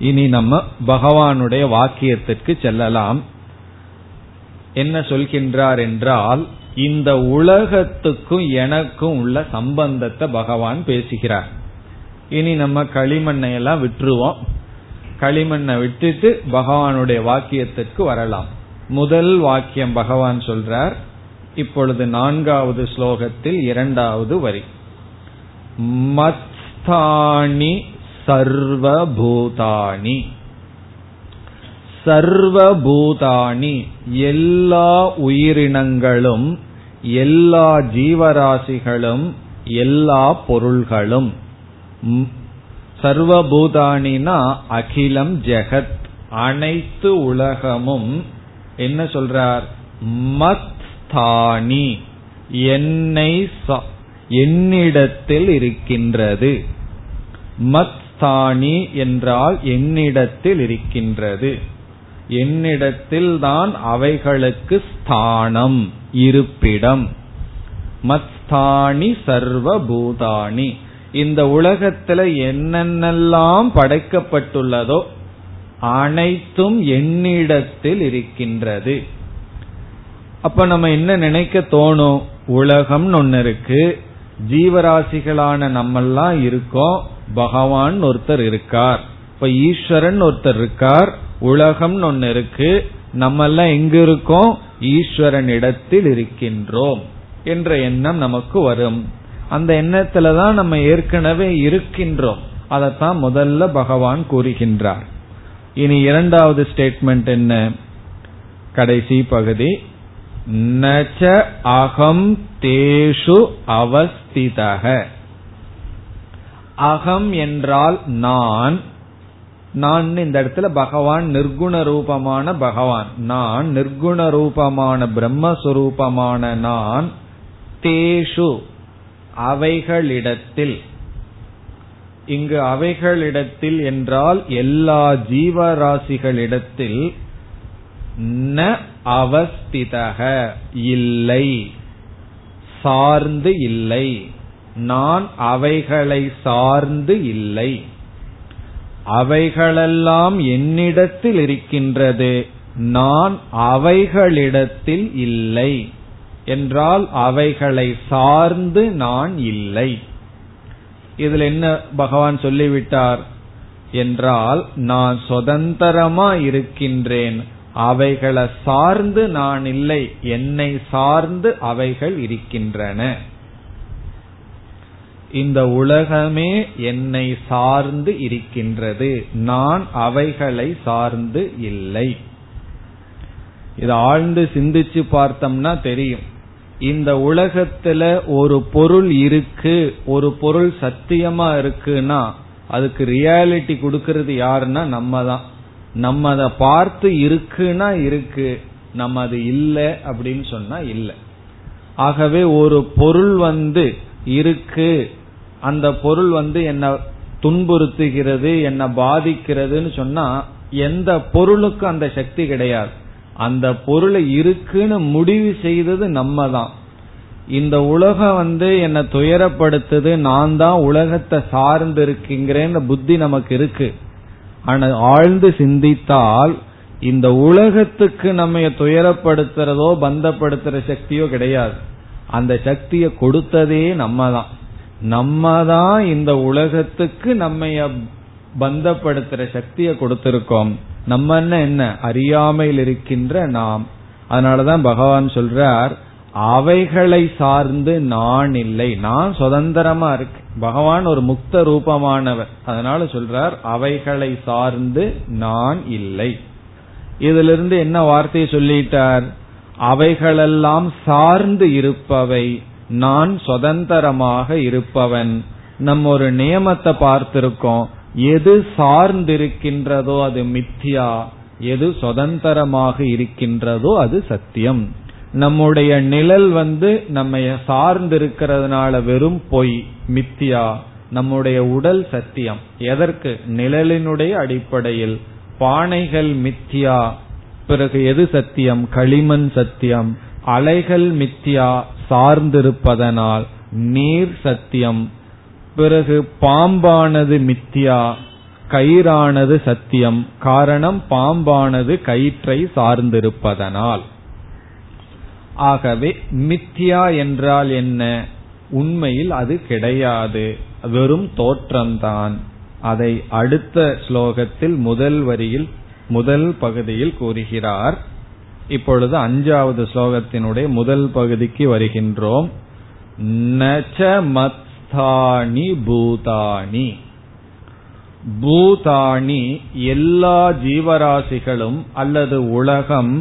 இனி நம்ம பகவானுடைய வாக்கியத்திற்கு செல்லலாம். என்ன சொல்கின்றார் என்றால், இந்த உலகத்துக்கும் எனக்கும் உள்ள சம்பந்தத்தை பகவான் பேசுகிறார். இனி நம்ம களிமண்ணை எல்லாம் விட்டுருவோம். களிமண்ணை விட்டுட்டு பகவானுடைய வாக்கியத்திற்கு வரலாம். முதல் வாக்கியம் பகவான் சொல்றார். இப்பொழுது 4வது ஸ்லோகத்தில் 2வது வரி, மத்ஸ்தானி சர்வபூதானி. சர்வபூதானி எல்லா உயிரினங்களும், எல்லா ஜீவராசிகளும், எல்லா பொருள்களும். சர்வபூதானினா அகிலம் ஜெகத், அனைத்து உலகமும். என்ன சொல்றார்? மத்ஸ்தானி என்னிடத்தில் இருக்கின்றது. மத்ஸ்தானி என்றால் என்னிடத்தில் இருக்கின்றது. என்னிடத்தில் தான் அவைகளுக்கு ஸ்தானம், இருப்பிடம். மத்ஸ்தானி சர்வபூதானி, இந்த உலகத்துல என்னென்னெல்லாம் படைக்கப்பட்டுள்ளதோ அனைத்தும் என்னிடத்தில் இருக்கின்றது. அப்ப நம்ம என்ன நினைக்க தோணும்? உலகம்னு ஒன்னு இருக்கு, ஜீவராசிகளான நம்மெல்லாம் இருக்கோம், பகவான் ஒருத்தர் இருக்கார். இப்ப ஈஸ்வரன் ஒருத்தர் இருக்கார், உலகம்னு ஒன்னு இருக்கு, நம்மெல்லாம் எங்க இருக்கோம்? ஈஸ்வரன் இடத்தில் இருக்கின்றோம் என்ற எண்ணம் நமக்கு வரும். அந்த எண்ணத்துலதான் நம்ம ஏற்கனவே இருக்கின்றோம். அதத்தான் முதல்ல பகவான் கூறுகின்றார். இனி 2வது ஸ்டேட்மெண்ட் என்ன? கடைசி பகுதி, நச அகம் தேஷு அவஸ்திதஹ. அகம் என்றால் நான். நான் இந்த இடத்துல பகவான் நிர்குண ரூபமான பகவான், நான் நிர்குண ரூபமான பிரம்மஸ்வரூபமான நான். தேஷு அவைகளிடத்தில். இங்கு அவைகளிடத்தில் என்றால் எல்லா ஜீவராசிகளிடத்தில். ந அவஸ்திதஹ இல்லை, சார்ந்து இல்லை. நான் அவைகளை சார்ந்து இல்லை. அவைகளெல்லாம் என்னிடத்தில் இருக்கின்றது, நான் அவைகளிடத்தில் இல்லை என்றால் அவைகளை சார்ந்து நான் இல்லை. இதில் என்ன பகவான் சொல்லிவிட்டார் என்றால், நான் சுதந்திரமா இருக்கின்றேன், அவைகளை சார்ந்து நான் இல்லை, என்னை சார்ந்து அவைகள் இருக்கின்றன. இந்த உலகமே என்னை சார்ந்து இருக்கின்றது, நான் அவைகளை சார்ந்து இல்லை. இதை ஆழ்ந்து சிந்திச்சு பார்த்தோம்னா தெரியும். இந்த உலகத்துல ஒரு பொருள் இருக்கு, ஒரு பொருள் சத்தியமா இருக்குன்னா அதுக்கு ரியாலிட்டி கொடுக்கறது யாருன்னா நம்ம தான். நம்ம அதை பார்த்து இருக்குன்னா இருக்கு, நம்ம அது இல்லை அப்படின்னு சொன்னா இல்லை. ஆகவே ஒரு பொருள் இருக்கு, அந்த பொருள் என்னை துன்புறுத்துகிறது, என்னை பாதிக்கிறதுன்னு சொன்னா எந்த பொருளுக்கும் அந்த சக்தி கிடையாது. அந்த பொருளை இருக்குன்னு முடிவு செய்தது நம்ம தான். இந்த உலகம் என்னை துயரப்படுத்துது, நான் தான் உலகத்தை சார்ந்து இருக்குங்கிறேன்னு புத்தி நமக்கு இருக்கு. ஆனா ஆழ்ந்து சிந்தித்தால் இந்த உலகத்துக்கு நம்ம துயரப்படுத்துறதோ பந்தப்படுத்துற சக்தியோ கிடையாது. அந்த சக்தியை கொடுத்ததே நம்ம தான். நம்ம தான் இந்த உலகத்துக்கு நம்ம பந்தப்படுத்துற சக்தியை கொடுத்திருக்கோம். நம்ம என்ன அறியாமையில் இருக்கின்ற நாம். அதனாலதான் பகவான் சொல்றார், அவைகளை சார்ந்து நான் இல்லை, நான் சுதந்திரமா இருக்கு. பகவான் ஒரு முக்த ரூபமானவர், அதனால சொல்றார் அவைகளை சார்ந்து நான் இல்லை. இதிலிருந்து என்ன வார்த்தையை சொல்லிட்டார்? அவைகளெல்லாம் சார்ந்து இருப்பவை, நான் சுதந்திரமாக இருப்பவன். நம்ம ஒரு நியமத்தை பார்த்திருக்கோம், எது சார்ந்திருக்கின்றதோ அது மித்யா, எது சுதந்திரமாக இருக்கின்றதோ அது சத்தியம். நம்முடைய நிழல் நம்ம சார்ந்திருக்கிறதுனால வெறும் பொய், மித்யா. நம்முடைய உடல் சத்தியம். எதற்கு? நிழலினுடைய அடிப்படையில். பானைகள் மித்யா, பிறகு எது சத்தியம்? களிமண் சத்தியம். அலைகள் மித்யா சார்ந்திருப்பதனால் நீர் சத்தியம், பிறகு பாம்பானது மித்யா, கயிறானது சத்தியம். காரணம் பாம்பானது கயிற்றை சார்ந்திருப்பதனால். ஆகவே மித்யா என்றால் என்ன? உண்மையில் அது கிடையாது, வெறும் தோற்றம்தான். அதை அடுத்த ஸ்லோகத்தில் முதல் வரியில் முதல் பகுதியில் கூறுகிறார். இப்பொழுது 5வது ஸ்லோகத்தினுடைய முதல் பகுதிக்கு வருகின்றோம். நச்ச மத்ஸ்தானி பூதானி. பூதானி எல்லா ஜீவராசிகளும் அல்லது உலகம்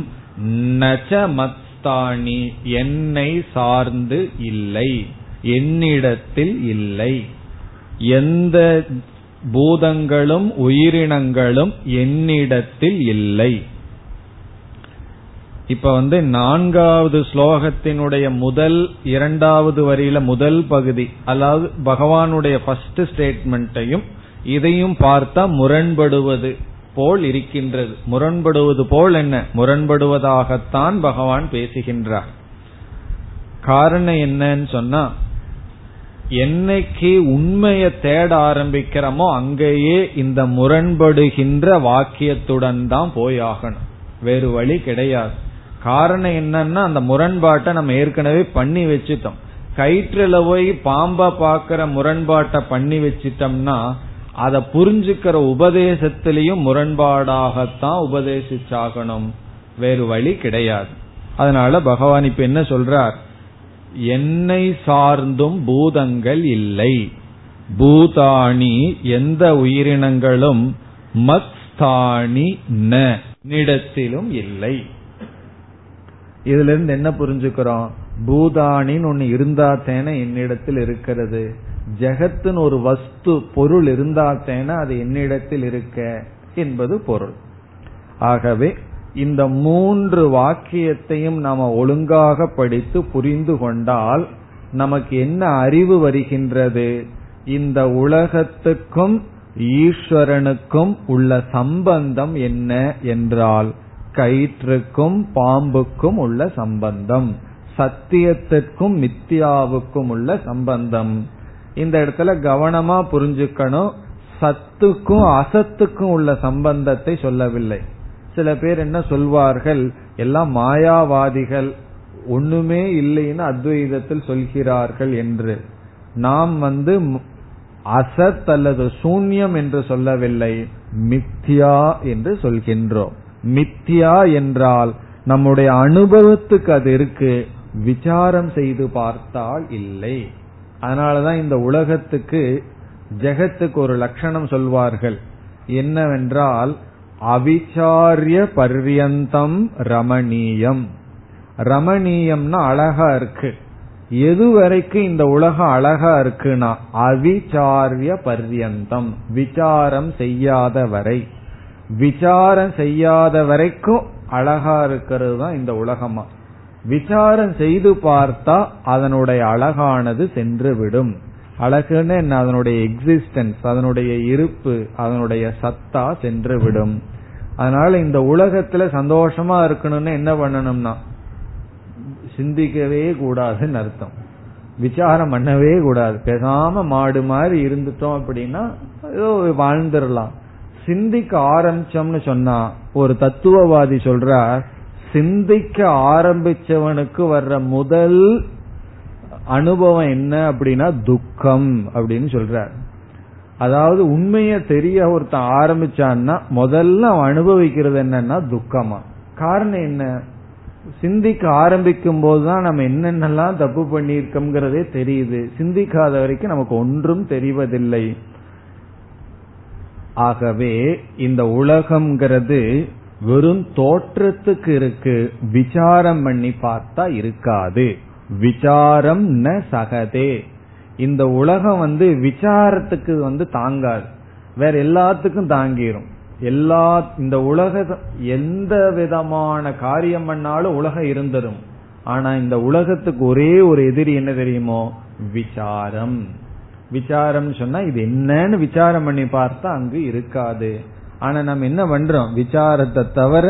நச்ச மத்ஸ்தானி என்னை சார்ந்து இல்லை, என்னிடத்தில் இல்லை. எந்த பூதங்களும் உயிரினங்களும் என்னிடத்தில் இல்லை. இப்ப 4வது ஸ்லோகத்தினுடைய முதல் 2வது வரியில முதல் பகுதி, அதாவது பகவானுடைய ஃபர்ஸ்ட் ஸ்டேட்மெண்ட்டையும் இதையும் பார்த்தா முரண்படுவது போல் இருக்கின்றது. முரண்படுவது போல் என்ன? முரண்படுவதாகத்தான் பகவான் பேசுகின்றார். காரணம் என்னன்னு சொன்னா, என்னைக்கு உண்மையை தேட ஆரம்பிக்கிறோமோ அங்கேயே இந்த முரண்படுகின்ற வாக்கியத்துடன் தான் போயாகணும், வேறு வழி கிடையாது. காரணம் என்னன்னா, அந்த முரண்பாட்டை நம்ம ஏற்கனவே பண்ணி வச்சுட்டோம். கயிற்றுல போய் பாம்பா பாக்கிற முரண்பாட்டை பண்ணி வச்சிட்டோம்னா அதை புரிஞ்சுக்கிற உபதேசத்திலையும் முரண்பாடாகத்தான் உபதேசிச்சாகணும், வேறு வழி கிடையாது. அதனால பகவான் இப்ப என்ன சொல்றார்? என்னை சார்ந்தும் பூதங்கள் இல்லை. பூதாணி எந்த உயிரினங்களும், மத்ஸ்தானி ந நிடத்திலும் இல்லை. இதுல இருந்து என்ன புரிஞ்சுக்கிறோம்? பூதானின்னு ஒண்ணு இருந்தாத்தேன என்னிடத்தில் இருக்கிறது, ஜெகத்தின் ஒரு வஸ்து பொருள் இருந்தாத்தேன அது என்னிடத்தில் இருக்க என்பது பொருள். ஆகவே இந்த 3 வாக்கியத்தையும் நாம ஒழுங்காக படித்து புரிந்து கொண்டால் நமக்கு என்ன அறிவு வருகின்றது? இந்த உலகத்துக்கும் ஈஸ்வரனுக்கும் உள்ள சம்பந்தம் என்ன என்றால் கயிற்றுக்கும் பாம்புக்கும் உள்ள சம்பந்தம், சத்தியத்திற்கும் மித்யாவுக்கும் உள்ள சம்பந்தம். இந்த இடத்துல கவனமா புரிஞ்சுக்கணும், சத்துக்கும் அசத்துக்கும் உள்ள சம்பந்தத்தை சொல்லவில்லை. சில பேர் என்ன சொல்வார்கள், எல்லாம் மாயாவாதிகள் ஒண்ணுமே இல்லைன்னு அத்வைதத்தில் சொல்கிறார்கள் என்று. நாம் அசத் அல்லது சூன்யம் என்று சொல்லவில்லை, மித்யா என்று சொல்கின்றோம். மித்யா என்றால் நம்முடைய அனுபவத்துக்கு அது இருக்கு, விசாரம் செய்து பார்த்தால் இல்லை. அதனாலதான் இந்த உலகத்துக்கு ஜெகத்துக்கு ஒரு லட்சணம் சொல்வார்கள், என்னவென்றால் அவிசாரிய பர்யந்தம் ரமணீயம். ரமணீயம்னா அழகா இருக்கு. எது வரைக்கும் இந்த உலகம் அழகா இருக்குன்னா அவிசாரிய பர்யந்தம், விசாரம் செய்யாத வரை. விசாரம் செய்யாத வரைக்கும் அழகா இருக்கிறது தான் இந்த உலகமா. விசாரம் செய்து பார்த்தா அதனுடைய அழகானது சென்று விடும். அழகுன்னு என்ன? அதனுடைய எக்ஸிஸ்டன்ஸ், அதனுடைய இருப்பு, அதனுடைய சத்தா சென்று விடும். அதனால இந்த உலகத்துல சந்தோஷமா இருக்கணும்னு என்ன பண்ணணும்னா சிந்திக்கவே கூடாதுன்னு அர்த்தம், விசாரம் பண்ணவே கூடாது. பேசாம மாடு மாதிரி இருந்துட்டோம் அப்படின்னா ஏதோ வாழ்ந்துடலாம். சிந்திக்க ஆரம்பிச்சோம்னு சொன்னா ஒரு தத்துவவாதி சொல்ற, சிந்திக்க ஆரம்பிச்சவனுக்கு வர்ற முதல் அனுபவம் என்ன அப்படின்னா துக்கம் அப்படின்னு சொல்றார். அதாவது உண்மைய தெரிய ஒருத்தன் ஆரம்பிச்சான்னா முதல்ல அனுபவிக்கிறது என்னன்னா துக்கமா. காரணம் என்ன? சிந்திக்க ஆரம்பிக்கும் போதுதான் நம்ம என்னென்னலாம் தப்பு பண்ணிருக்கோம்ங்கிறதே தெரியுது. சிந்திக்காத வரைக்கும் நமக்கு ஒன்றும் தெரிவதில்லை. ஆகவே இந்த உலகம்ங்கிறது வெறும் தோற்றத்துக்கு இருக்கு, விசாரம் பண்ணி பார்த்தா இருக்காது. விசாரம் ந சகதே. இந்த உலகம் விசாரத்துக்கு தாங்காது, வேற எல்லாத்துக்கும் தாங்கிரும். எல்லா இந்த உலக எந்த விதமான காரியம் பண்ணாலும் உலகம் இருந்துடும். ஆனா இந்த உலகத்துக்கு ஒரே ஒரு எதிரி என்ன தெரியுமோ? விசாரம். விசாரம் சொன்னா இது என்னன்னு விசாரம் பண்ணி பார்த்தா அங்கு இருக்காது. ஆனா நம்ம என்ன பண்றோம்? விசாரத்தை தவிர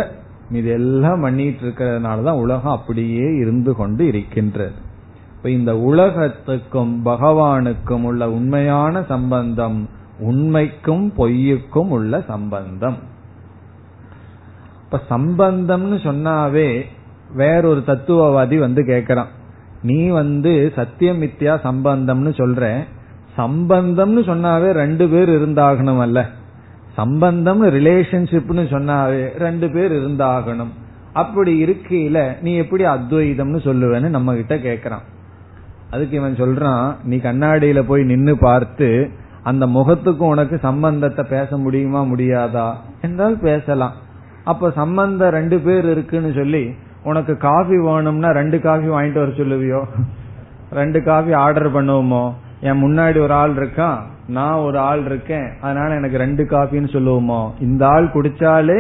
இதெல்லாம் பண்ணிட்டு இருக்கிறதுனாலதான் உலகம் அப்படியே இருந்து கொண்டு இருக்கின்றது. இப்ப இந்த உலகத்துக்கும் பகவானுக்கும் உள்ள உண்மையான சம்பந்தம் உண்மைக்கும் பொய்யுக்கும் உள்ள சம்பந்தம். இப்ப சம்பந்தம்னு சொன்னாவே வேறொரு தத்துவவாதி வந்து கேட்கிறான், நீ வந்து சத்தியம் மித்யா சம்பந்தம்னு சொல்ற, சம்பந்தம்னு சொன்னாவே ரெண்டு பேர் இருந்தாகணும் அல்ல, சம்பந்தம் ரிலேஷன்ஷிப்னு சொன்னாவே ரெண்டு பேர் இருந்தாகணும், அப்படி இருக்கையில நீ எப்படி அத்வைதம்னு சொல்லுவேன்னு நம்ம கிட்ட கேக்குறான். அதுக்கு இவன் சொல்றான், நீ கண்ணாடியில போய் நின்னு பார்த்து அந்த முகத்துக்கும் உனக்கு சம்பந்தத்தை பேச முடியுமா முடியாதா என்றால் பேசலாம். அப்ப சம்பந்தம் ரெண்டு பேர் இருக்குன்னு சொல்லி உனக்கு காஃபி வேணும்னா ரெண்டு காஃபி வாங்கிட்டு வர சொல்லுவியோ, ரெண்டு காஃபி ஆர்டர் பண்ணுவோமோ, என் முன்னாடி ஒரு ஆள் இருக்கான் நான் ஒரு ஆள் இருக்கேன் அதனால எனக்கு ரெண்டு காஃபின்னு சொல்லுவோமோ, இந்த ஆள் குடிச்சாலே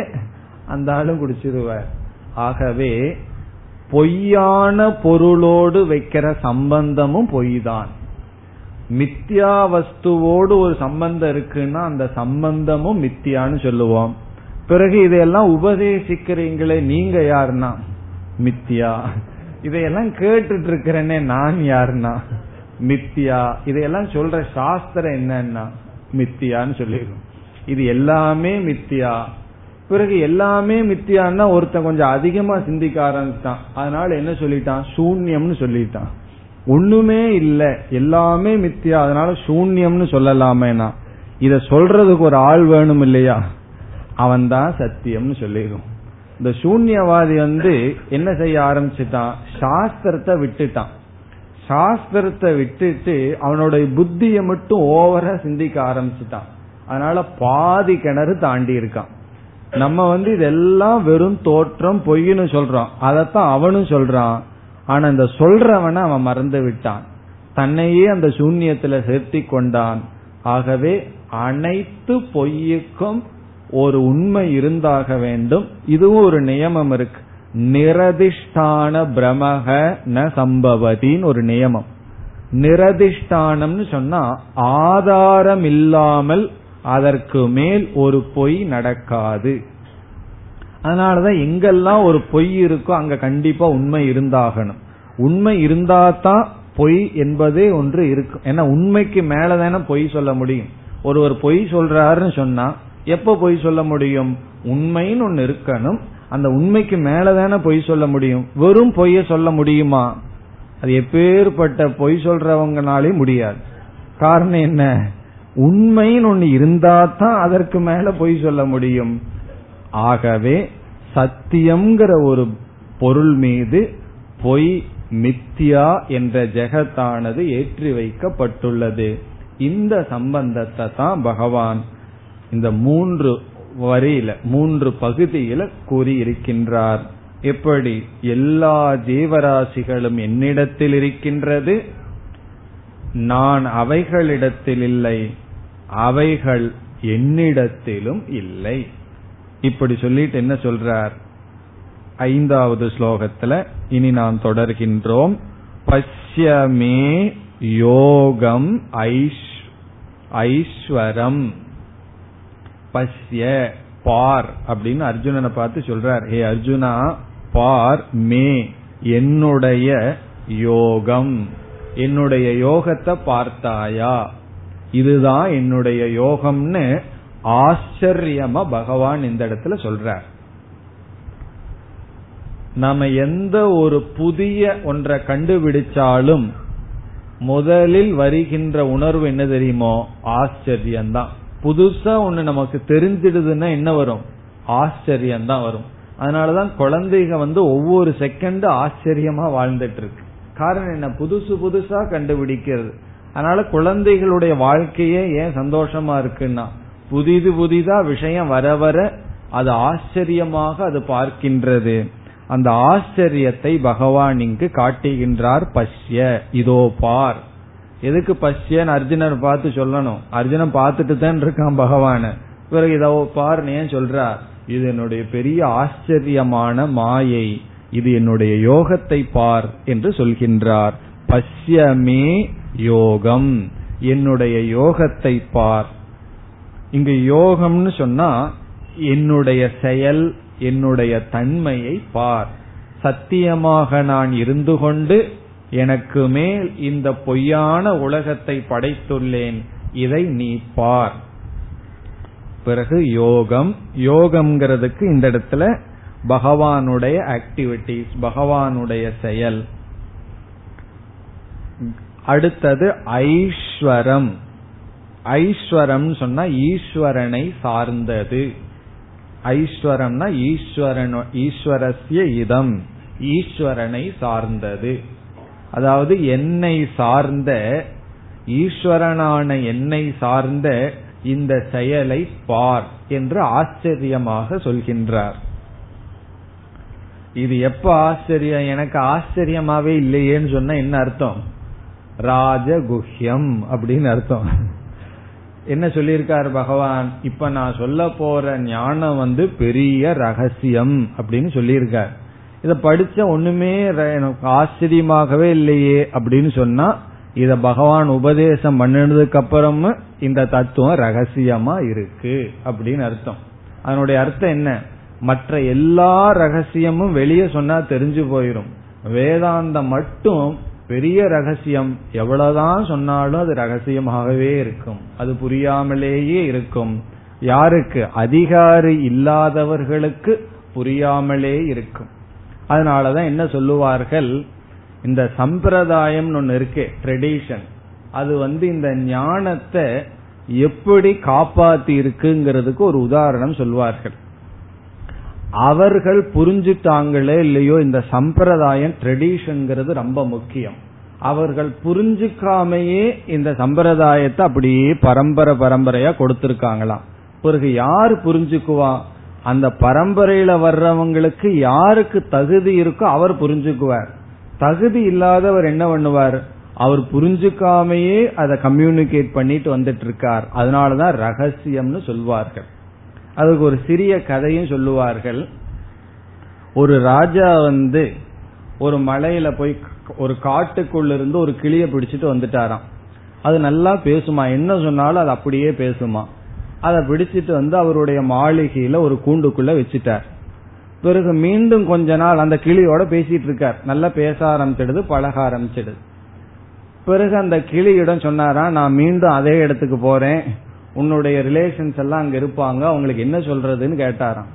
அந்த ஆளும் குடிச்சிருவார். ஆகவே பொய்யான பொருளோடு வைக்கிற சம்பந்தமும் பொய் தான். மித்யா வஸ்துவோடு ஒரு சம்பந்தம் இருக்குன்னா அந்த சம்பந்தமும் மித்தியான்னு சொல்லுவோம். பிறகு இதையெல்லாம் உபதேசிக்கிறீங்களே நீங்க யாருன்னா மித்யா, இதையெல்லாம் கேட்டுட்டு இருக்கிறேனே நான் யாருன்னா மித்யா, இதையெல்லாம் சொல்ற சாஸ்திரம் என்னன்னா மித்தியான்னு சொல்லிடும். இது எல்லாமே மித்யா. பிறகு எல்லாமே மித்தியான்னா ஒருத்தன் கொஞ்சம் அதிகமா சிந்திக்க ஆரம்பிச்சான், அதனால என்ன சொல்லிட்டான், சூன்யம்னு சொல்லிட்டான். ஒண்ணுமே இல்ல எல்லாமே மித்தியா அதனால சூன்யம்னு சொல்லலாமேனா, இத சொல்றதுக்கு ஒரு ஆள் வேணும் இல்லையா, அவன் தான் சத்தியம்னு சொல்லிடும். இந்த சூன்யவாதி வந்து என்ன செய்ய ஆரம்பிச்சுட்டான், சாஸ்திரத்தை விட்டுட்டான். சாஸ்திரத்தை விட்டுட்டு அவனுடைய புத்திய மட்டும் ஓவரா சிந்திக்க ஆரம்பிச்சுட்டான். அதனால பாதி கிணறு தாண்டி இருக்கான். நம்ம வந்து இதெல்லாம் வெறும் தோற்றம் பொய்னு சொல்றோம், அதத்தான் அவனும் சொல்றான். ஆனா இந்த சொல்றவன அவன் மறந்து விட்டான், தன்னையே அந்த சூன்யத்துல சேர்த்தி கொண்டான். ஆகவே அனைத்து பொய்யுக்கும் ஒரு உண்மை இருந்தாக வேண்டும். இதுவும் ஒரு நியமம் இருக்கு, நிரதிஷ்டான பிரமக ந சம்பவதின்னு ஒரு நியமம். நிரதிஷ்டானம்னு சொன்னா ஆதாரம் இல்லாமல் அதற்கு மேல் ஒரு பொய் நடக்காது. அதனாலதான் எங்கெல்லாம் ஒரு பொய் இருக்கோ அங்க கண்டிப்பா உண்மை இருந்தாகணும். உண்மை இருந்தாதான் பொய் என்பதே ஒன்று இருக்கும். ஏன்னா உண்மைக்கு மேலதான பொய் சொல்ல முடியும். ஒருவர் பொய் சொல்றாருன்னு சொன்னா எப்ப பொய் சொல்ல முடியும், உண்மைன்னு ஒன்னு இருக்கணும், அந்த உண்மைக்கு மேலதான பொய் சொல்ல முடியும். வெறும் பொய்ய சொல்ல முடியுமா, அது எப்பேற்பட்ட பொய் சொல்றவங்கனாலே முடியாது. காரணம் என்ன, உண்மைன்னு ஒன்னு இருந்தா தான் அதற்கு மேல பொய் சொல்ல முடியும். ஆகவே சத்தியம்ங்கிற ஒரு பொருள் மீது பொய் மித்யா என்ற ஜெகத்தானது ஏற்றி வைக்கப்பட்டுள்ளது. இந்த சம்பந்தத்தை தான் பகவான் இந்த மூன்று வரியில மூன்று பகுதியில கூறியிருக்கின்றார். எப்படி எல்லா ஜீவராசிகளும் என்னிடத்தில் இருக்கின்றது, நான் அவைகளிடத்தில் இல்லை, அவைகள் என்னிடத்திலும் இல்லை. இப்படி சொல்லிட்டு என்ன சொல்றார், 5வது ஸ்லோகத்துல இனி நாம் தொடர்கின்றோம். பஷ்யமே யோகம் ஐஸ்வரம். பஷ்ய பார் அப்படின்னு அர்ஜுனனை பார்த்து சொல்றார், ஹே அர்ஜுனா பார் மே என்னுடைய யோகம், என்னுடைய யோகத்தை பார்த்தாயா, இதுதான் என்னுடைய யோகம்னு ஆச்சரியமா பகவான் இந்த இடத்துல சொல்றார். நாம எந்த ஒரு புதிய ஒன்றை கண்டுபிடிச்சாலும் முதலில் வருகின்ற உணர்வு என்ன தெரியுமோ, ஆச்சரியம்தான். புதுசா ஒண்ணு நமக்கு தெரிஞ்சிடுதுன்னா என்ன வரும், ஆச்சரியம்தான் வரும். அதனாலதான் குழந்தைங்க வந்து ஒவ்வொரு செகண்ட் ஆச்சரியமா வாழ்ந்துட்டு இருக்கு. காரணம் என்ன, புதுசு புதுசா கண்டுபிடிக்கிறது. அதனால குழந்தைகளுடைய வாழ்க்கையே ஏன் சந்தோஷமா இருக்குன்னா, புதிது புதிதா விஷயம் வர வர அது ஆச்சரியமாக அது பார்க்கின்றது. அந்த ஆச்சரியத்தை பகவான் இங்கு காட்டுகின்றார். பஷ்ய இதோ பார். எதுக்கு பஷ்யன்னு அர்ஜுனன் பார்த்து சொல்லணும், அர்ஜுனன் பார்த்துட்டு தான் இருக்கான் பகவான். பிறகு இதோ பார்ன்னு ஏன் சொல்றார், இது என்னுடைய பெரிய ஆச்சரியமான மாயை, இது என்னுடைய யோகத்தை பார் என்று சொல்கின்றார். பஷ்யமே யோகம் என்னுடைய யோகத்தை பார். இங்கு யோகம்னு சொன்னா என்னுடைய செயல் என்னுடைய தன்மையை பார். சத்தியமாக நான் இருந்து கொண்டு எனக்கு மேல் இந்த பொய்யான உலகத்தை படைத்துள்ளேன், இதை நீ பார். பிறகு யோகம், யோகம்ங்கிறதுக்கு இந்த இடத்துல பகவானுடைய ஆக்டிவிட்டிஸ், பகவானுடைய செயல். அடுத்தது ஐஸ்வரம். ஐஸ்வரம் சொன்னா ஈஸ்வரனை சார்ந்தது. ஐஸ்வரம்னா ஈஸ்வரன், ஈஸ்வரஸ்ய இதம், ஈஸ்வரனை சார்ந்தது. அதாவது என்னை சார்ந்த, ஈஸ்வரனான என்னை சார்ந்த இந்த செயலை பார் என்று ஆச்சரியமாக சொல்கின்றார். இது எப்ப ஆச்சரியம், எனக்கு ஆச்சரியமாவே இல்லையேன்னு சொன்ன என்ன அர்த்தம்? ராஜகுஹ்யம் அப்படின்னு அர்த்தம். என்ன சொல்லியிருக்கார் பகவான்? இப்ப நான் சொல்ல போற ஞானம் பெரிய ரகசியம் அப்படின்னு சொல்லியிருக்கார். இத படிச்ச ஒண்ணுமே எனக்கு ஆச்சரியமாகவே இல்லையே அப்படின்னு சொன்னா, இத பகவான் உபதேசம் பண்ணதுக்கு அப்புறமும் இந்த தத்துவம் ரகசியமா இருக்கு அப்படின்னு அர்த்தம். அதனுடைய அர்த்தம் என்ன? மற்ற எல்லா ரகசியமும் வெளியே சொன்னா தெரிஞ்சு போயிரும், வேதாந்தம் மட்டும் பெரிய ரகசியம். எவ்வளவுதான் சொன்னாலும் அது ரகசியமாகவே இருக்கும், அது புரியாமலேயே இருக்கும். யாருக்கு? அதிகாரி இல்லாதவர்களுக்கு புரியாமலே இருக்கும். அதனாலதான் என்ன சொல்லுவார்கள், இந்த சம்பிரதாயம் ஒன்னு இருக்கு, ட்ரெடிஷன், அது இந்த ஞானத்தை எப்படி காப்பாத்தி இருக்குங்கிறதுக்கு ஒரு உதாரணம் சொல்வார்கள். அவர்கள் புரிஞ்சுட்டாங்களே இல்லையோ, இந்த சம்பிரதாயம் ட்ரெடிஷன்ங்கிறது ரொம்ப முக்கியம். அவர்கள் புரிஞ்சுக்காமையே இந்த சம்பிரதாயத்தை அப்படியே பரம்பரை பரம்பரையா கொடுத்திருக்காங்களாம். பிறகு யார் புரிஞ்சுக்குவா? அந்த பரம்பரையில வர்றவங்களுக்கு யாருக்கு தகுதி இருக்கோ அவர் புரிஞ்சுக்குவார். தகுதி இல்லாதவர் என்ன பண்ணுவார்? அவர் புரிஞ்சுக்காமையே அதை கம்யூனிகேட் பண்ணிட்டு வந்துட்டு இருக்கார். அதனாலதான் ரகசியம்னு சொல்வார்கள். அதுக்கு ஒரு சிறிய கதையும் சொல்லுவார்கள். ஒரு ராஜா ஒரு மலையில போய் ஒரு காட்டுக்குள்ள இருந்து ஒரு கிளிய பிடிச்சிட்டு வந்துட்டாராம். அது நல்லா பேசுமா, என்ன சொன்னாலும் அது அப்படியே பேசுமா. அதை பிடிச்சிட்டு அவருடைய மாளிகையில ஒரு கூண்டுக்குள்ள வச்சுட்டார். பிறகு மீண்டும் கொஞ்ச நாள் அந்த கிளியோட பேசிட்டு இருக்கார். நல்லா பேச ஆரம்பிச்சிடுது, பழக ஆரம்பிச்சிடுது. பிறகு அந்த கிளியிடம் சொன்னாரா, நான் மீண்டும் அதே இடத்துக்கு போறேன், உன்னுடைய ரிலேஷன்ஸ் எல்லாம் அங்க இருப்பாங்க, அவங்களுக்கு என்ன சொல்றதுன்னு கேட்டாராம்.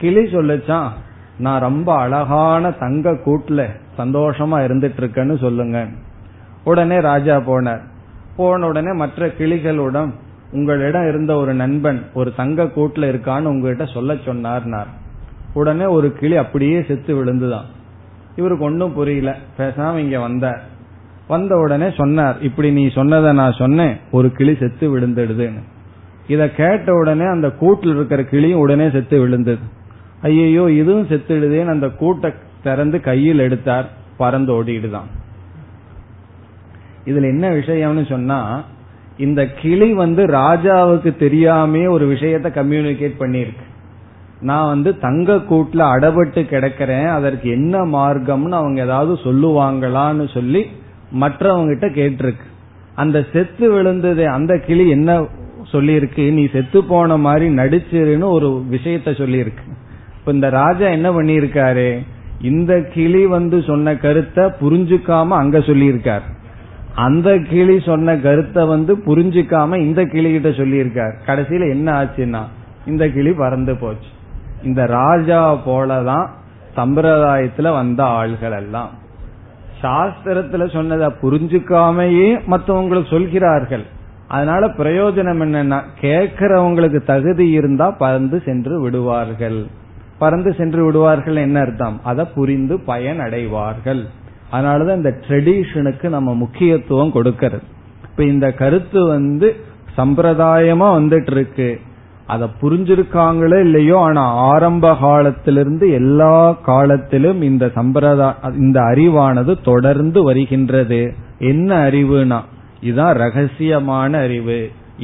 கிளி சொல்லுச்சான், நான் ரொம்ப அழகான தங்க கூட்டுல சந்தோஷமா இருந்துட்டு இருக்கேன்னு சொல்லுங்க. உடனே ராஜா போனார். போன உடனே மற்ற கிளிகளுடன், உங்களிடம் இருந்த ஒரு நண்பன் ஒரு தங்க கூட்டுல இருக்கான்னு உங்ககிட்ட சொல்ல சொன்னார்னார். உடனே ஒரு கிளி அப்படியே செத்து விழுந்துதான். இவருக்கு ஒன்னும் புரியல, பேசாம இங்க வந்தார். வந்த உடனே சொன்னார், இப்படி நீ சொன்னத நான் சொன்னேன், ஒரு கிளி செத்து விழுந்துடுதுன்னு. இத கேட்ட உடனே அந்த கூட்டில் இருக்கிற கிளியும் உடனே செத்து விழுந்தது. ஐயோ இதுவும் செத்துடுதேன்னு அந்த கூட்டை திறந்து கையில் எடுத்தார், பறந்து ஓடிடுதான். இதுல என்ன விஷயம்னு சொன்னா, இந்த கிளி ராஜாவுக்கு தெரியாமே ஒரு விஷயத்த கம்யூனிகேட் பண்ணிருக்கு. நான் தங்க கூட்டுல அடபட்டு கிடக்கிறேன், அதற்கு என்ன மார்க்கம்னு அவங்க ஏதாவது சொல்லுவாங்களான்னு சொல்லி மற்றவங்கிட்ட கேட்டிருக்கு. அந்த செத்து விழுந்தது அந்த கிளி என்ன சொல்லிருக்கு, நீ செத்து போன மாதிரி நடிச்சிருன்னு ஒரு விஷயத்த சொல்லிருக்கு. இப்ப இந்த ராஜா என்ன பண்ணிருக்காரு, இந்த கிளி சொன்ன கருத்தை புரிஞ்சுக்காம அங்க சொல்லியிருக்காரு, அந்த கிளி சொன்ன கருத்தை புரிஞ்சுக்காம இந்த கிளி கிட்ட சொல்லியிருக்காரு. கடைசியில என்ன ஆச்சுன்னா இந்த கிளி பறந்து போச்சு. இந்த ராஜா போலதான் சம்பிரதாயத்துல வந்த ஆள்கள் எல்லாம் சாஸ்திரத்துல சொன்னதை புரிஞ்சுக்காமையே மற்றவங்களுக்கு சொல்கிறார்கள். அதனால பிரயோஜனம் என்னன்னா, கேட்கிறவங்களுக்கு தகுதி இருந்தா பறந்து சென்று விடுவார்கள். பறந்து சென்று விடுவார்கள் என்ன அர்த்தம்? அதை புரிந்து பயன் அடைவார்கள். அதனாலதான் இந்த ட்ரெடிஷனுக்கு நம்ம முக்கியத்துவம் கொடுக்கிறது. இப்ப இந்த கருத்து சம்பிரதாயமா வந்துட்டு இருக்கு, அதை புரிஞ்சிருக்காங்களோ இல்லையோ, ஆனா ஆரம்ப காலத்திலிருந்து எல்லா காலத்திலும் இந்த இந்த அறிவானது தொடர்ந்து வருகின்றது. என்ன அறிவுனா, இதுதான் ரகசியமான அறிவு.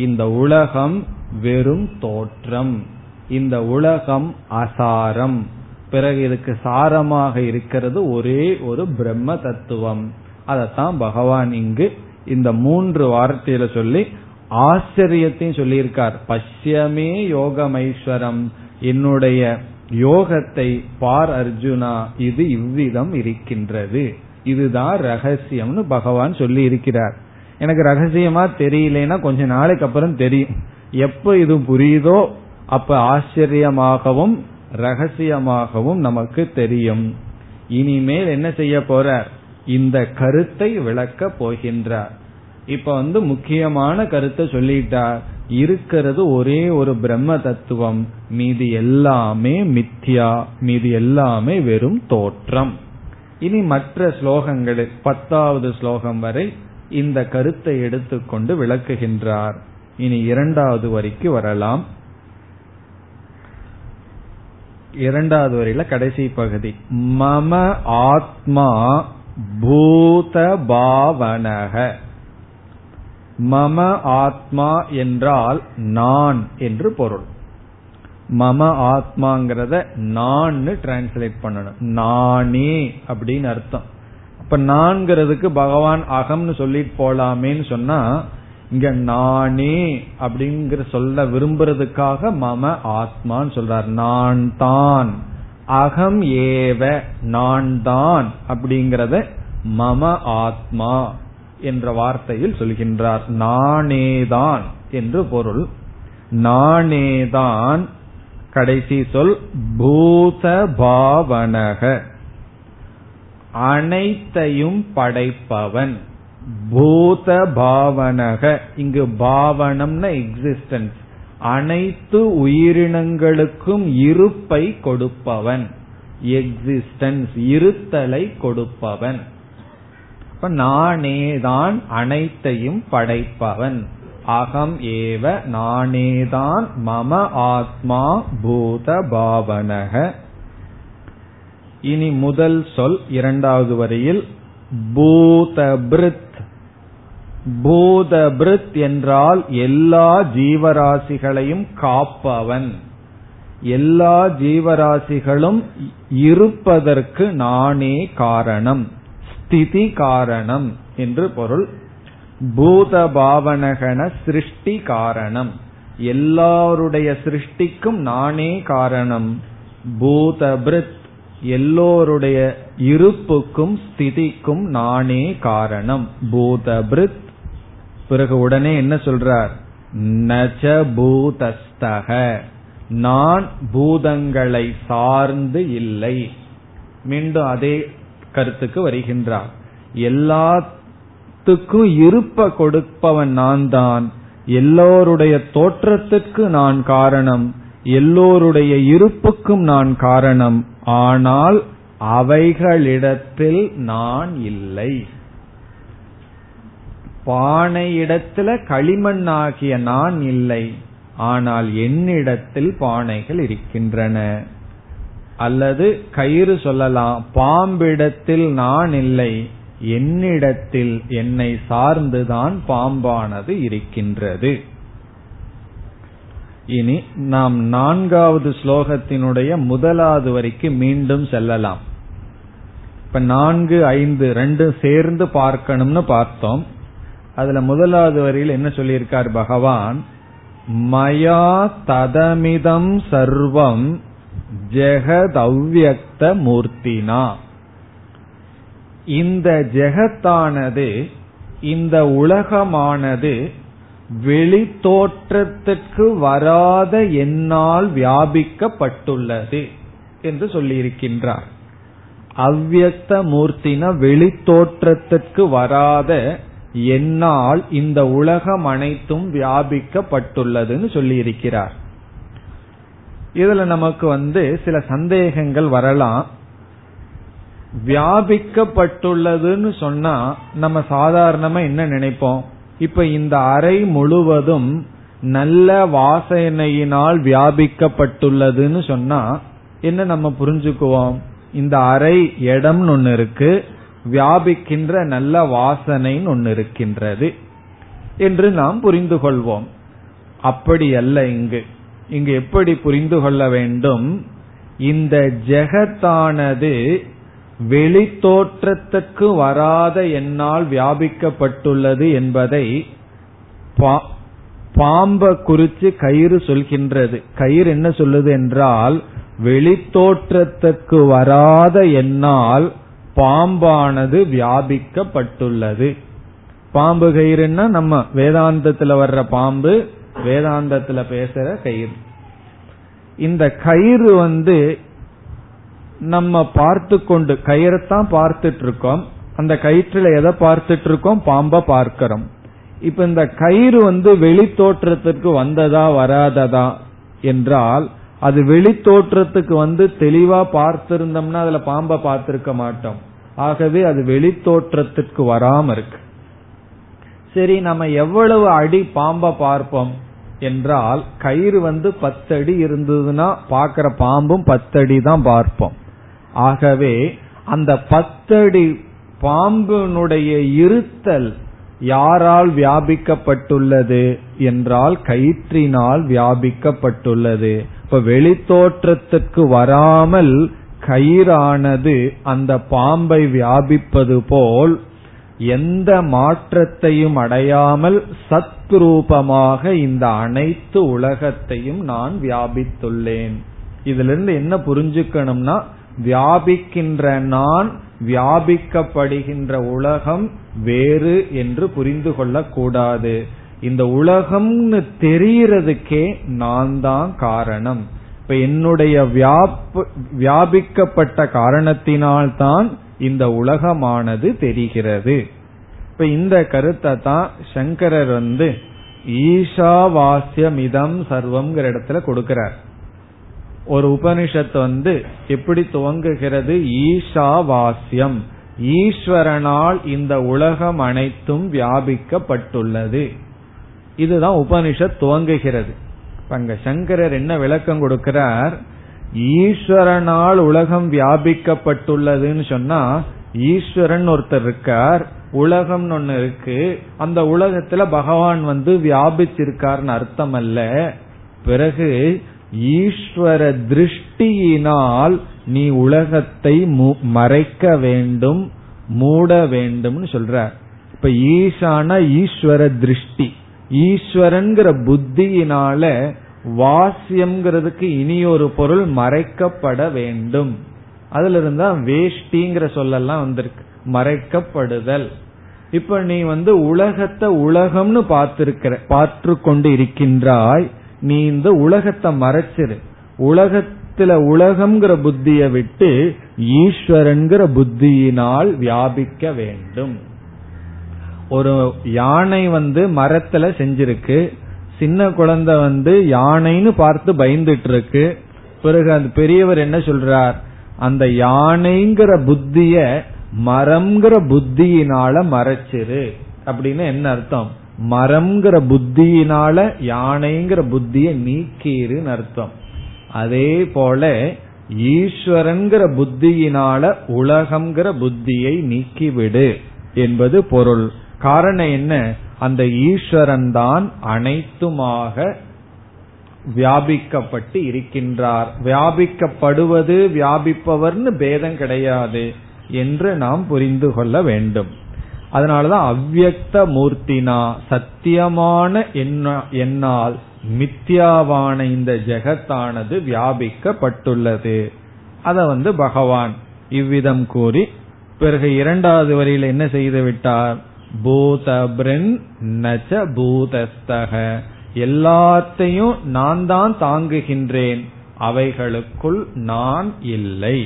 இந்த உலகம் வெறும் தோற்றம், இந்த உலகம் அசாரம். பிறகு இதுக்கு சாரமாக இருக்கிறது ஒரே ஒரு பிரம்ம தத்துவம். அதத்தான் பகவான் இங்கு இந்த 3 வார்த்தையில சொல்லி ஆச்சரியத்தையும் சொல்லியிருக்கார். பஷ்யமே யோகமைஸ்வரம், என்னுடைய யோகத்தை பார் அர்ஜுனா, இது இவ்விதம் இருக்கின்றது, இதுதான் ரகசியம்னு பகவான் சொல்லி இருக்கிறார். எனக்கு ரகசியமா தெரியலன்னா கொஞ்ச நாளைக்கு அப்புறம் தெரியும். எப்ப இது புரியுதோ அப்ப ஆச்சரியமாகவும் ரகசியமாகவும் நமக்கு தெரியும். இனிமேல் என்ன செய்ய போறார்? இந்த கருத்தை விளக்க போகின்றார். இப்ப முக்கியமான கருத்தை சொல்லிட்டார். இருக்கிறது ஒரே ஒரு பிரம்ம தத்துவம், மீதி எல்லாமே மித்யா, மீதி எல்லாமே வெறும் தோற்றம். இனி மற்ற ஸ்லோகங்களில் 10வது ஸ்லோகம் வரை இந்த கருத்தை எடுத்துக்கொண்டு விளக்குகின்றார். இனி 2வது வரைக்கு வரலாம். 2வது வரையில கடைசி பகுதி, மம ஆத்மா பூத பாவனக. மம ஆத்மா என்றால் நான் என்று பொருள். மம ஆத்மாங்கிறத நான் டிரான்ஸ்லேட் பண்ணணும், நானே அப்படின்னு அர்த்தம். அப்ப நான்கிறதுக்கு பகவான் அகம்னு சொல்லிட்டு போலாமேன்னு சொன்னா, இங்க நானே அப்படிங்கிற சொல்ல விரும்புறதுக்காக மம ஆத்மான்னு சொல்றார். நான் தான், அகம் ஏவ, நான் தான் அப்படிங்கறத மம ஆத்மா என்ற வார்த்தையில் சொல்கின்றார். நானேதான் என்று பொருள். நானேதான் கடைசி சொல். பூத பாவனக, அனைத்தையும் படைப்பவன். பூத பாவனக, இங்கு பாவனம்னா எக்ஸிஸ்டன்ஸ், அனைத்து உயிரினங்களுக்கும் இருப்பை கொடுப்பவன், எக்ஸிஸ்டன்ஸ் இருத்தலை கொடுப்பவன். இப்ப நானேதான் அனைத்தையும் படைப்பவன். அகம் ஏவ, நானேதான் மம ஆத்மா பூத பாவனக. இனி முதல் சொல் 2வது வரியில் பூதபிருத். பூதபிருத் என்றால் எல்லா ஜீவராசிகளையும் காப்பவன், எல்லா ஜீவராசிகளும் இருப்பதற்கு நானே காரணம், ஸ்திதி காரணம் என்று பொருள். பூத பாவனகன சிருஷ்டி காரணம், எல்லாருடைய சிருஷ்டிக்கும் நானே காரணம். பூதபிருத், எல்லோருடைய இருப்புக்கும் ஸ்திதிக்கும் நானே காரணம், பூதபிருத். பிறகு உடனே என்ன சொல்றார்? நச பூதஸ்தக, நான் பூதங்களை சார்ந்து இல்லை. மீண்டும் அதே கருத்துக்கு வருகின்றார். எல்லாத்துக்கும் இருப்ப கொடுப்பவன் நான் தான், எல்லோருடைய தோற்றத்துக்கு நான் காரணம், எல்லோருடைய இருப்புக்கும் நான் காரணம், ஆனால் அவைகளிடத்தில் நான் இல்லை. பானையிடத்துல களிமண் ஆகிய நான் இல்லை, ஆனால் என்னிடத்தில் பானைகள் இருக்கின்றன. அல்லது கயிறு சொல்லலாம், பாம்பிடத்தில் நான் இல்லை, என்னிடத்தில் என்னை சார்ந்துதான் பாம்பானது இருக்கின்றது. இனி நாம் 4வது ஸ்லோகத்தினுடைய முதலாவது வரைக்கு மீண்டும் செல்லலாம். இப்ப 4, 5 ரெண்டும் சேர்ந்து பார்க்கணும்னு பார்த்தோம். அதுல முதலாவது வரையில் என்ன சொல்லியிருக்கார் பகவான்? மயா ததமிதம் சர்வம் ஜெகத் அவ்யக்த மூர்த்தினா. இந்த ஜெகத்தானது, இந்த உலகமானது வெளி தோற்றத்திற்கு வராத என்னால் வியாபிக்கப்பட்டுள்ளது என்று சொல்லியிருக்கின்றார். அவ்யக்த மூர்த்தினா வெளி தோற்றத்திற்கு வராத என்னால் இந்த உலகம் அனைத்தும் வியாபிக்கப்பட்டுள்ளதுன்னு சொல்லியிருக்கிறார். இதுல நமக்கு சில சந்தேகங்கள் வரலாம். வியாபிக்கப்பட்டுள்ளதுன்னு சொன்னா நம்ம சாதாரணமா என்ன நினைப்போம்? இப்ப இந்த அறை முழுவதும் நல்ல வாசனையினால் வியாபிக்கப்பட்டுள்ளதுன்னு சொன்னா என்ன நம்ம புரிஞ்சுக்குவோம்? இந்த அறை இடம்னு ஒன்னு இருக்கு, வியாபிக்கின்ற நல்ல வாசனைன்னு ஒன்னு இருக்கின்றது என்று நாம் புரிந்து கொள்வோம். அப்படி அல்ல. இங்கு இங்கு எப்படி புரிந்து கொள்ள வேண்டும்? இந்த ஜெகத்தானது வெளி தோற்றத்துக்கு வராத என்னால் வியாபிக்கப்பட்டுள்ளது என்பதை பாம்ப குறித்து கயிறு சொல்கின்றது. கயிறு என்ன சொல்லுது என்றால் வெளித்தோற்றத்துக்கு வராத என்னால் பாம்பானது வியாபிக்கப்பட்டுள்ளது. பாம்பு கயிறுன்னா நம்ம வேதாந்தத்துல வர்ற பாம்பு, வேதாந்தத்துல பேசுற கயிறு. இந்த கயிறு நம்ம பார்த்து கொண்டு கயிறத்தான் பார்த்துட்டு இருக்கோம். அந்த கயிற்றுல எதை பார்த்துட்டு இருக்கோம்? பாம்ப பார்க்கிறோம். இப்ப இந்த கயிறு வெளித்தோற்றத்திற்கு வந்ததா வராததா என்றால், அது வெளித்தோற்றத்துக்கு தெளிவா பார்த்திருந்தோம்னா அதுல பாம்ப பார்த்திருக்க மாட்டோம். ஆகவே அது வெளித்தோற்றத்திற்கு வராம இருக்கு. சரி, நம்ம எவ்வளவு அடி பாம்ப பார்ப்போம் என்றால், கயிறு 10 அடி இருந்ததுன்னா பார்க்கிற பாம்பும் 10 அடி தான் பார்ப்போம். ஆகவே அந்த 10 அடி பாம்பினுடைய இருத்தல் யாரால் வியாபிக்கப்பட்டுள்ளது என்றால் கயிற்றினால் வியாபிக்கப்பட்டுள்ளது. இப்ப வெளித்தோற்றத்துக்கு வராமல் கயிறானது அந்த பாம்பை வியாபிப்பது போல் எந்த மாற்றத்தையும் அடையாமல் சத்ரூபமாக இந்த அனைத்து உலகத்தையும் நான் வியாபித்துள்ளேன். இதிலிருந்து என்ன புரிஞ்சுக்கணும்னா, வியாபிக்கின்ற நான், வியாபிக்கப்படுகின்ற உலகம் வேறு என்று புரிந்து கொள்ளக்கூடாது. இந்த உலகம்னு தெரிகிறதுக்கே நான் தான் காரணம். இப்ப என்னுடைய வியாபிக்கப்பட்ட காரணத்தினால்தான் இந்த உலகமானது தெரிகிறது. இப்ப இந்த கருத்தை தான் சங்கரர் ஈஷாவாஸ்யமிதம் சர்வம்ங்கிற இடத்துல கொடுக்கிறார். ஒரு உபனிஷத்து எப்படி துவங்குகிறது? ஈஷாவாஸ்யம், ஈஸ்வரனால் இந்த உலகம் அனைத்தும் வியாபிக்கப்பட்டுள்ளது. இதுதான் உபனிஷத் துவங்குகிறது. அங்க சங்கரர் என்ன விளக்கம் கொடுக்கிறார்? ஈஸ்வரனால் உலகம் வியாபிக்கப்பட்டுள்ளதுன்னு சொன்னா, ஈஸ்வரன் ஒருத்தர் இருக்கார், உலகம் ஒன்னு இருக்கு, அந்த உலகத்துல பகவான் வியாபிச்சிருக்காருன்னு அர்த்தம் அல்ல. பிறகு ஈஸ்வர திருஷ்டியினால் நீ உலகத்தை மறைக்க வேண்டும், மூட வேண்டும்னு சொல்றார். இப்ப ஈசான ஈஸ்வர திருஷ்டி, ஈஸ்வரன்கிற புத்தியினால வாஸ்யம்ங்கிறதுக்கு இனி ஒரு பொருள் மறைக்கப்பட வேண்டும். அதுல இருந்தா வேஷ்டிங்கிற சொல்லெல்லாம் வந்திருக்கு, மறைக்கப்படுதல். இப்ப நீ உலகத்தை உலகம்னு பார்த்து கொண்டு இருக்கின்றாய். நீ இந்த உலகத்தை மறைச்சிரு. உலகத்துல உலகம்ங்கிற புத்திய விட்டு ஈஸ்வரன்கிற புத்தியினால் வியாபிக்க வேண்டும். ஒரு யானை மரத்துல செஞ்சிருக்கு. சின்ன குழந்தை யானைன்னு பார்த்து பயந்துட்டு இருக்கு. பிறகு அந்த பெரியவர் என்ன சொல்றார்? அந்த யானைங்கிற புத்திய மரம்ங்கிற புத்தியினால மறைச்சிரு. அப்படின்னு என்ன அர்த்தம்? மரம்ங்கிற புத்தியினால யானைங்கிற புத்திய நீக்கிருன்னு அர்த்தம். அதே போல ஈஸ்வரன்கிற புத்தியினால உலகம்ங்கிற புத்தியை நீக்கிவிடு என்பது பொருள். காரணம் என்ன? அந்த ஈஸ்வரன் தான் அனைத்துமாக வியாபிக்கப்பட்டு இருக்கின்றார். வியாபிக்கப்படுவது, வியாபிப்பவர்னு பேதம் கிடையாது என்று நாம் புரிந்து கொள்ள வேண்டும். அதனாலதான் அவ்யக்த மூர்த்தினா, சத்தியமான என்னால் மித்யாவான இந்த ஜெகத்தானது வியாபிக்கப்பட்டுள்ளது. அத பகவான் இவ்விதம் கூறி பிறகு 2வது வரியில என்ன செய்து விட்டார்? பூதபிரன் நச்ச பூதஸ்தக, எல்லாத்தையும் நான் தான் தாங்குகின்றேன், அவைகளுக்குள் நான் இல்லை.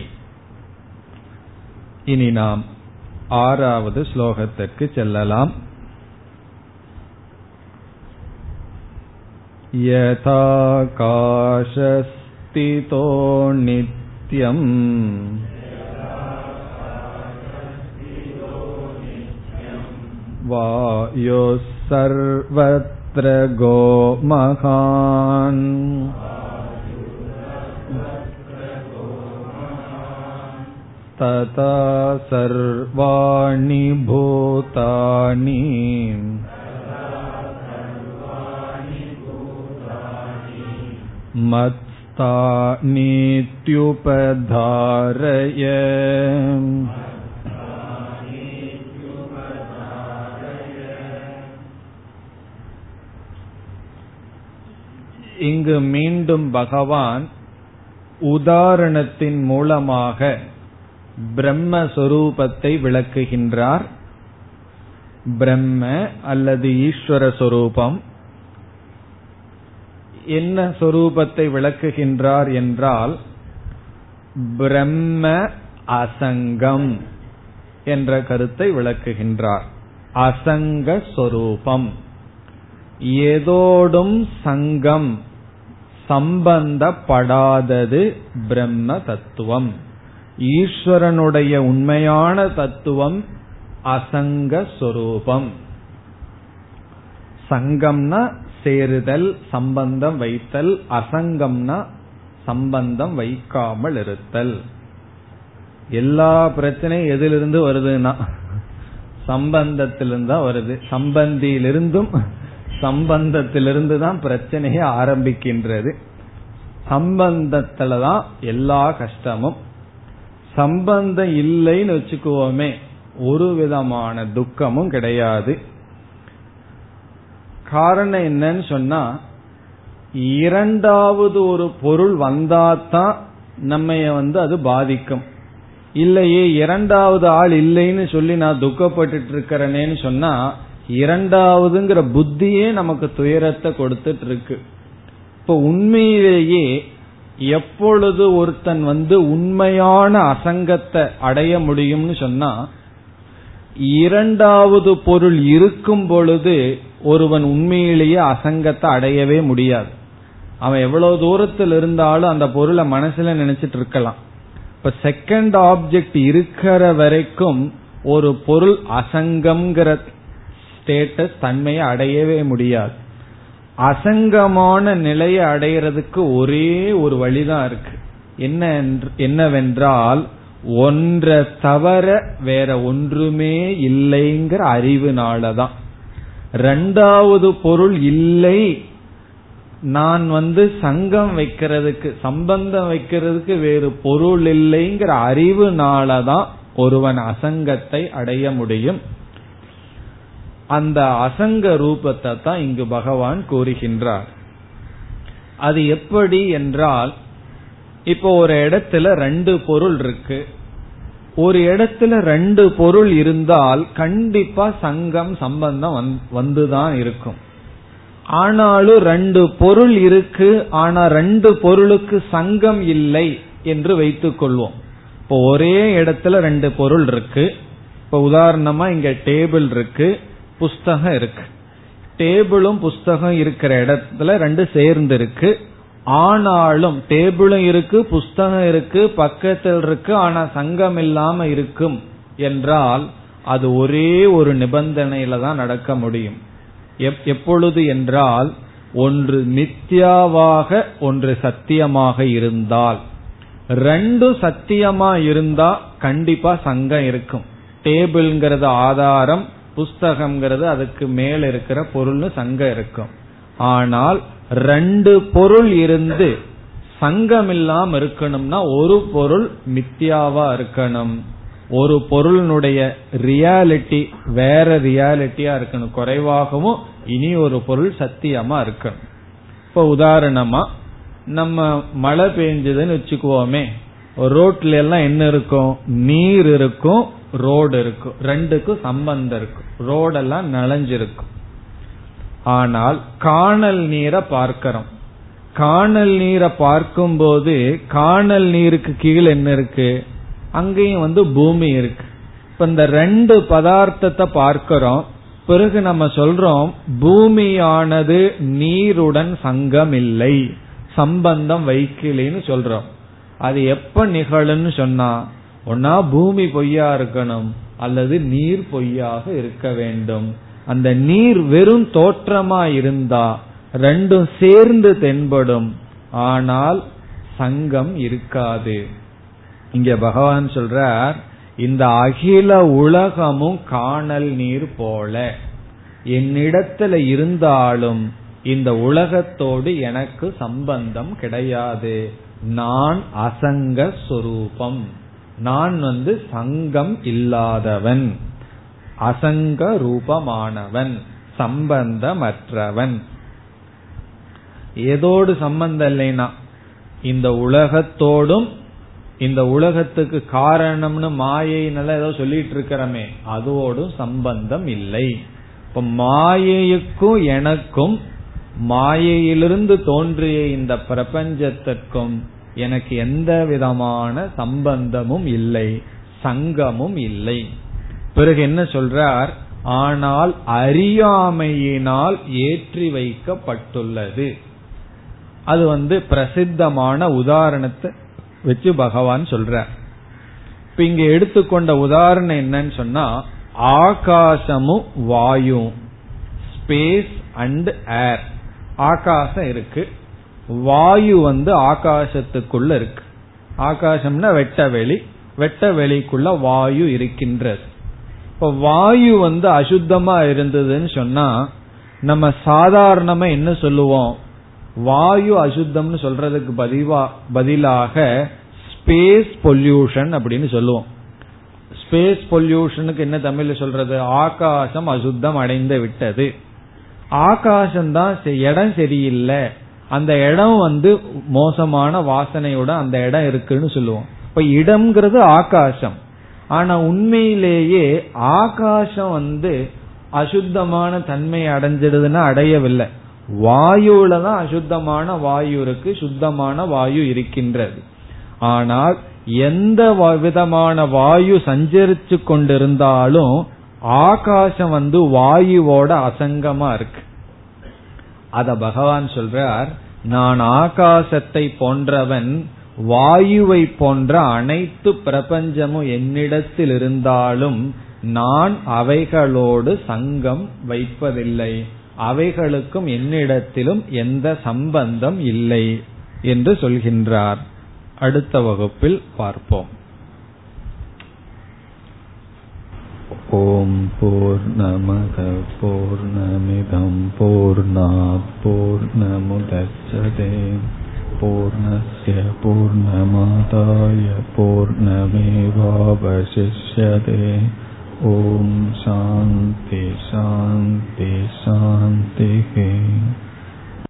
இனி நாம் 6வது ஸ்லோகத்திற்கு செல்லலாம். யதாகாசஸ்திதோ நித்யம் வாயோஸ் சர்வத்ர கோ மகான் ததா சர்வாணி பூதானி மத்ஸ்தானீத்யுபதாரய இங்கு மீண்டும் பகவான் உதாரணத்தின் மூலமாக பிரம்மஸ்வரூபத்தை விளக்குகின்றார். பிரம்ம அல்லது ஈஸ்வர சொரூபம். என்ன சொரூபத்தை விளக்குகின்றார் என்றால் பிரம்ம அசங்கம் என்ற கருத்தை விளக்குகின்றார். அசங்க சொரூபம், ஏதோடும் சங்கம் சம்பந்தப்படாதது பிரம்ம தத்துவம். ஈஸ்வரனுடைய உண்மையான தத்துவம் அசங்க சொரூபம். சங்கம்னா சேருதல், சம்பந்தம் வைத்தல். அசங்கம்னா சம்பந்தம் வைக்காமல் இருத்தல். எல்லா பிரச்சனையும் எதிலிருந்து வருதுன்னா சம்பந்தத்திலிருந்து தான் வருது. சம்பந்தியிலிருந்தும் சம்பந்தத்திலிருந்து தான் பிரச்சனையே ஆரம்பிக்கின்றது. சம்பந்தத்துலதான் எல்லா கஷ்டமும். சம்பந்தம் இல்லைன்னு வச்சுக்குவோமே, ஒரு விதமான துக்கமும் கிடையாது. காரணம் என்னன்னு சொன்னா, இரண்டாவது ஒரு பொருள் வந்தாதான் நம்ம அது பாதிக்கும். இல்லையே இரண்டாவது ஆள் இல்லைன்னு சொல்லி நான் துக்கப்பட்டு இருக்கிறேன்னு சொன்னா, இரண்டாவதுங்கிற புத்தியே நமக்கு துயரத்தை கொடுத்துட்டு இருக்கு. இப்போ உண்மையிலேயே எப்பொழுது ஒருத்தன் உண்மையான அசங்கத்தை அடைய முடியும்னு சொன்னா, இரண்டாவது பொருள் இருக்கும் பொழுது ஒருவன் உண்மையிலேயே அசங்கத்தை அடையவே முடியாது. அவன் எவ்வளவு தூரத்தில் இருந்தாலும் அந்த பொருளை மனசுல நினைச்சிட்டு இருக்கலாம். இப்ப செகண்ட் ஆப்ஜெக்ட் இருக்கிற வரைக்கும் ஒரு பொருள் அசங்கம்ங்கிற ஸ்டேட்டஸ் தன்மையை அடையவே முடியாது. அசங்கமான நிலையை அடைகிறதுக்கு ஒரே ஒரு வழிதான் இருக்கு. என்னவென்றால் ஒன்றை தவிர வேற ஒன்றுமே இல்லைங்கிற அறிவுனாலதான். ரெண்டாவது பொருள் இல்லை, நான் சங்கம் வைக்கிறதுக்கு, சம்பந்தம் வைக்கிறதுக்கு வேறு பொருள் இல்லைங்கிற அறிவுனாலதான் ஒருவன் அசங்கத்தை அடைய முடியும். அந்த அசங்க ரூபத்தை தான் இங்கு பகவான் கூறுகின்றார். அது எப்படி என்றால், இப்போ ஒரு இடத்துல ரெண்டு பொருள் இருக்கு. ஒரு இடத்துல ரெண்டு பொருள் இருந்தால் கண்டிப்பா சங்கம் சம்பந்தம் வந்துதான் இருக்கும். ஆனாலும் ரெண்டு பொருள் இருக்கு, ஆனா ரெண்டு பொருளுக்கு சங்கம் இல்லை என்று வைத்துக் கொள்வோம். இப்போ ஒரே இடத்துல ரெண்டு பொருள் இருக்கு. இப்போ உதாரணமா இங்க டேபிள் இருக்கு, புஸ்தகம் இருக்கு. டேபிளும் புஸ்தகம் இருக்கிற இடத்துல ரெண்டு சேர்ந்து இருக்கு. ஆனாலும் டேபிளும் இருக்கு, புஸ்தகம் இருக்கு, பக்கத்தில் இருக்கு, ஆனா சங்கம் இல்லாம இருக்கும் என்றால் அது ஒரே ஒரு நிபந்தனையில தான் நடக்க முடியும். எப்பொழுது என்றால், ஒன்று மித்யாவாக ஒன்று சத்தியமாக இருந்தால். ரெண்டு சத்தியமா இருந்தா கண்டிப்பா சங்கம் இருக்கும். டேபிள்ங்கிறது ஆதாரம், புஸ்தகம்ங்கிறது அதுக்கு மேல இருக்கிற பொருள்னு சங்கம் இருக்கும். ஆனால் ரெண்டு பொருள் இருந்து சங்கம் இல்லாம இருக்கணும்னா ஒரு பொருள் மித்யாவா இருக்கணும், ஒரு பொருளுடைய ரியாலிட்டி வேற ரியாலிட்டியா இருக்கணும், குறைவாகவும் இனி ஒரு பொருள் சத்தியமா இருக்கணும். இப்ப உதாரணமா நம்ம மழை பெஞ்சதுன்னு வச்சுக்குவோமே, ரோட்ல எல்லாம் என்ன இருக்கும்? நீர் இருக்கும், ரோடு இருக்கும். ரெண்டுக்கும் சம்பந்தம் இருக்கும். ரோடெல்லாம் நனைஞ்சிருக்கும். ஆனால் காணல் நீரை பார்க்கிறோம். காணல் நீரை பார்க்கும் போது காணல் நீருக்கு கீழே என்ன இருக்கு? அங்கேயும் பூமி இருக்கு. இப்ப இந்த ரெண்டு பதார்த்தத்தை பார்க்கிறோம். பிறகு நம்ம சொல்றோம் பூமியானது நீருடன் சங்கம் இல்லை, சம்பந்தம் வைக்கலைன்னு சொல்றோம். அது எப்ப நிகழும்னு சொன்னா, ஒன்னா பூமி பொய்யா இருக்கணும் அல்லது நீர் பொய்யாக இருக்க வேண்டும். அந்த நீர் வெறும் தோற்றமா இருந்தா ரெண்டும் சேர்ந்து தென்படும், ஆனால் சங்கம் இருக்காது. இங்க பகவான் சொல்றார், இந்த அகில உலகமும் காணல் நீர் போல என்னிடத்துல இருந்தாலும் இந்த உலகத்தோடு எனக்கு சம்பந்தம் கிடையாது. நான் அசங்க சொரூபம், நான் சங்கம் இல்லாதவன், அசங்க ரூபமானவன், சம்பந்தமற்றவன். ஏதோடு சம்பந்தம் இல்லைன்னா இந்த உலகத்தோடும் இந்த உலகத்துக்கு காரணம்னு மாயைனால ஏதோ சொல்லிட்டு இருக்கிறமே அதோடும் சம்பந்தம் இல்லை. இப்ப மாயைக்கும் எனக்கும், மாயையிலிருந்து தோன்றிய இந்த பிரபஞ்சத்திற்கும் எனக்கு எந்த விதமான சம்பந்தமும் இல்லை, சங்கமும் இல்லை. பிறகு என்ன சொல்றார்? ஆனால் அறியாமையினால் ஏற்றி வைக்கப்பட்டுள்ளது. அது பிரசித்தமான உதாரணத்தை வச்சு பகவான் சொல்றார். இப்ப இங்க எடுத்துக்கொண்ட உதாரணம் என்னன்னு சொன்னா, ஆகாசமும் வாயும், ஸ்பேஸ் அண்ட் ஏர். ஆகாசம் இருக்கு, வாயு ஆகாசத்துக்குள்ள இருக்கு. ஆகாசம்னா வெட்டவெளி, வெட்டவெளிக்குள்ள வாயு இருக்கின்றது. இப்ப வாயு அசுத்தமா இருந்ததுன்னு சொன்னா நம்ம சாதாரணமா என்ன சொல்லுவோம்? வாயு அசுத்தம்னு சொல்றதுக்கு பதிலாக ஸ்பேஸ் பொல்யூஷன் அப்படின்னு சொல்லுவோம். ஸ்பேஸ் பொல்யூஷனுக்கு என்ன தமிழ்ல சொல்றது? ஆகாசம் அசுத்தம் அடைந்து விட்டது. ஆகாசம்தான் இடம் சரியில்லை, அந்த இடம் மோசமான வாசனையோட அந்த இடம் இருக்குன்னு சொல்லுவோம். இப்ப இடம்ங்கிறது ஆகாசம். ஆனா உண்மையிலேயே ஆகாசம் அசுத்தமான தன்மையை அடைஞ்சிடுதுன்னா அடையவில்லை. வாயுல தான் அசுத்தமான வாயு இருக்கு, சுத்தமான வாயு இருக்கின்றது. ஆனால் எந்த விதமான வாயு சஞ்சரிச்சு கொண்டிருந்தாலும் ஆகாசம் வாயுவோட அசங்கமா இருக்கு. அத பகவான் சொல்றார், நான் ஆகாசத்தை போன்றவன், வாயுவை போன்ற அனைத்து பிரபஞ்சமும் என்னிடத்தில் இருந்தாலும் நான் அவைகளோடு சங்கம் வைப்பதில்லை, அவைகளுக்கும் என்னிடத்திலும் எந்த சம்பந்தம் இல்லை என்று சொல்கின்றார். அடுத்த வகுப்பில் பார்ப்போம். ஓம் பூர்ணமத பூர்ணமிதம் பூர்ணாத் பூர்ணமுதச்யதே பூர்ணஸ்ய பூர்ணமாதாய பூர்ணமேவாவசிஷ்யதே. ஓம் சாந்தி சாந்தி சாந்தி.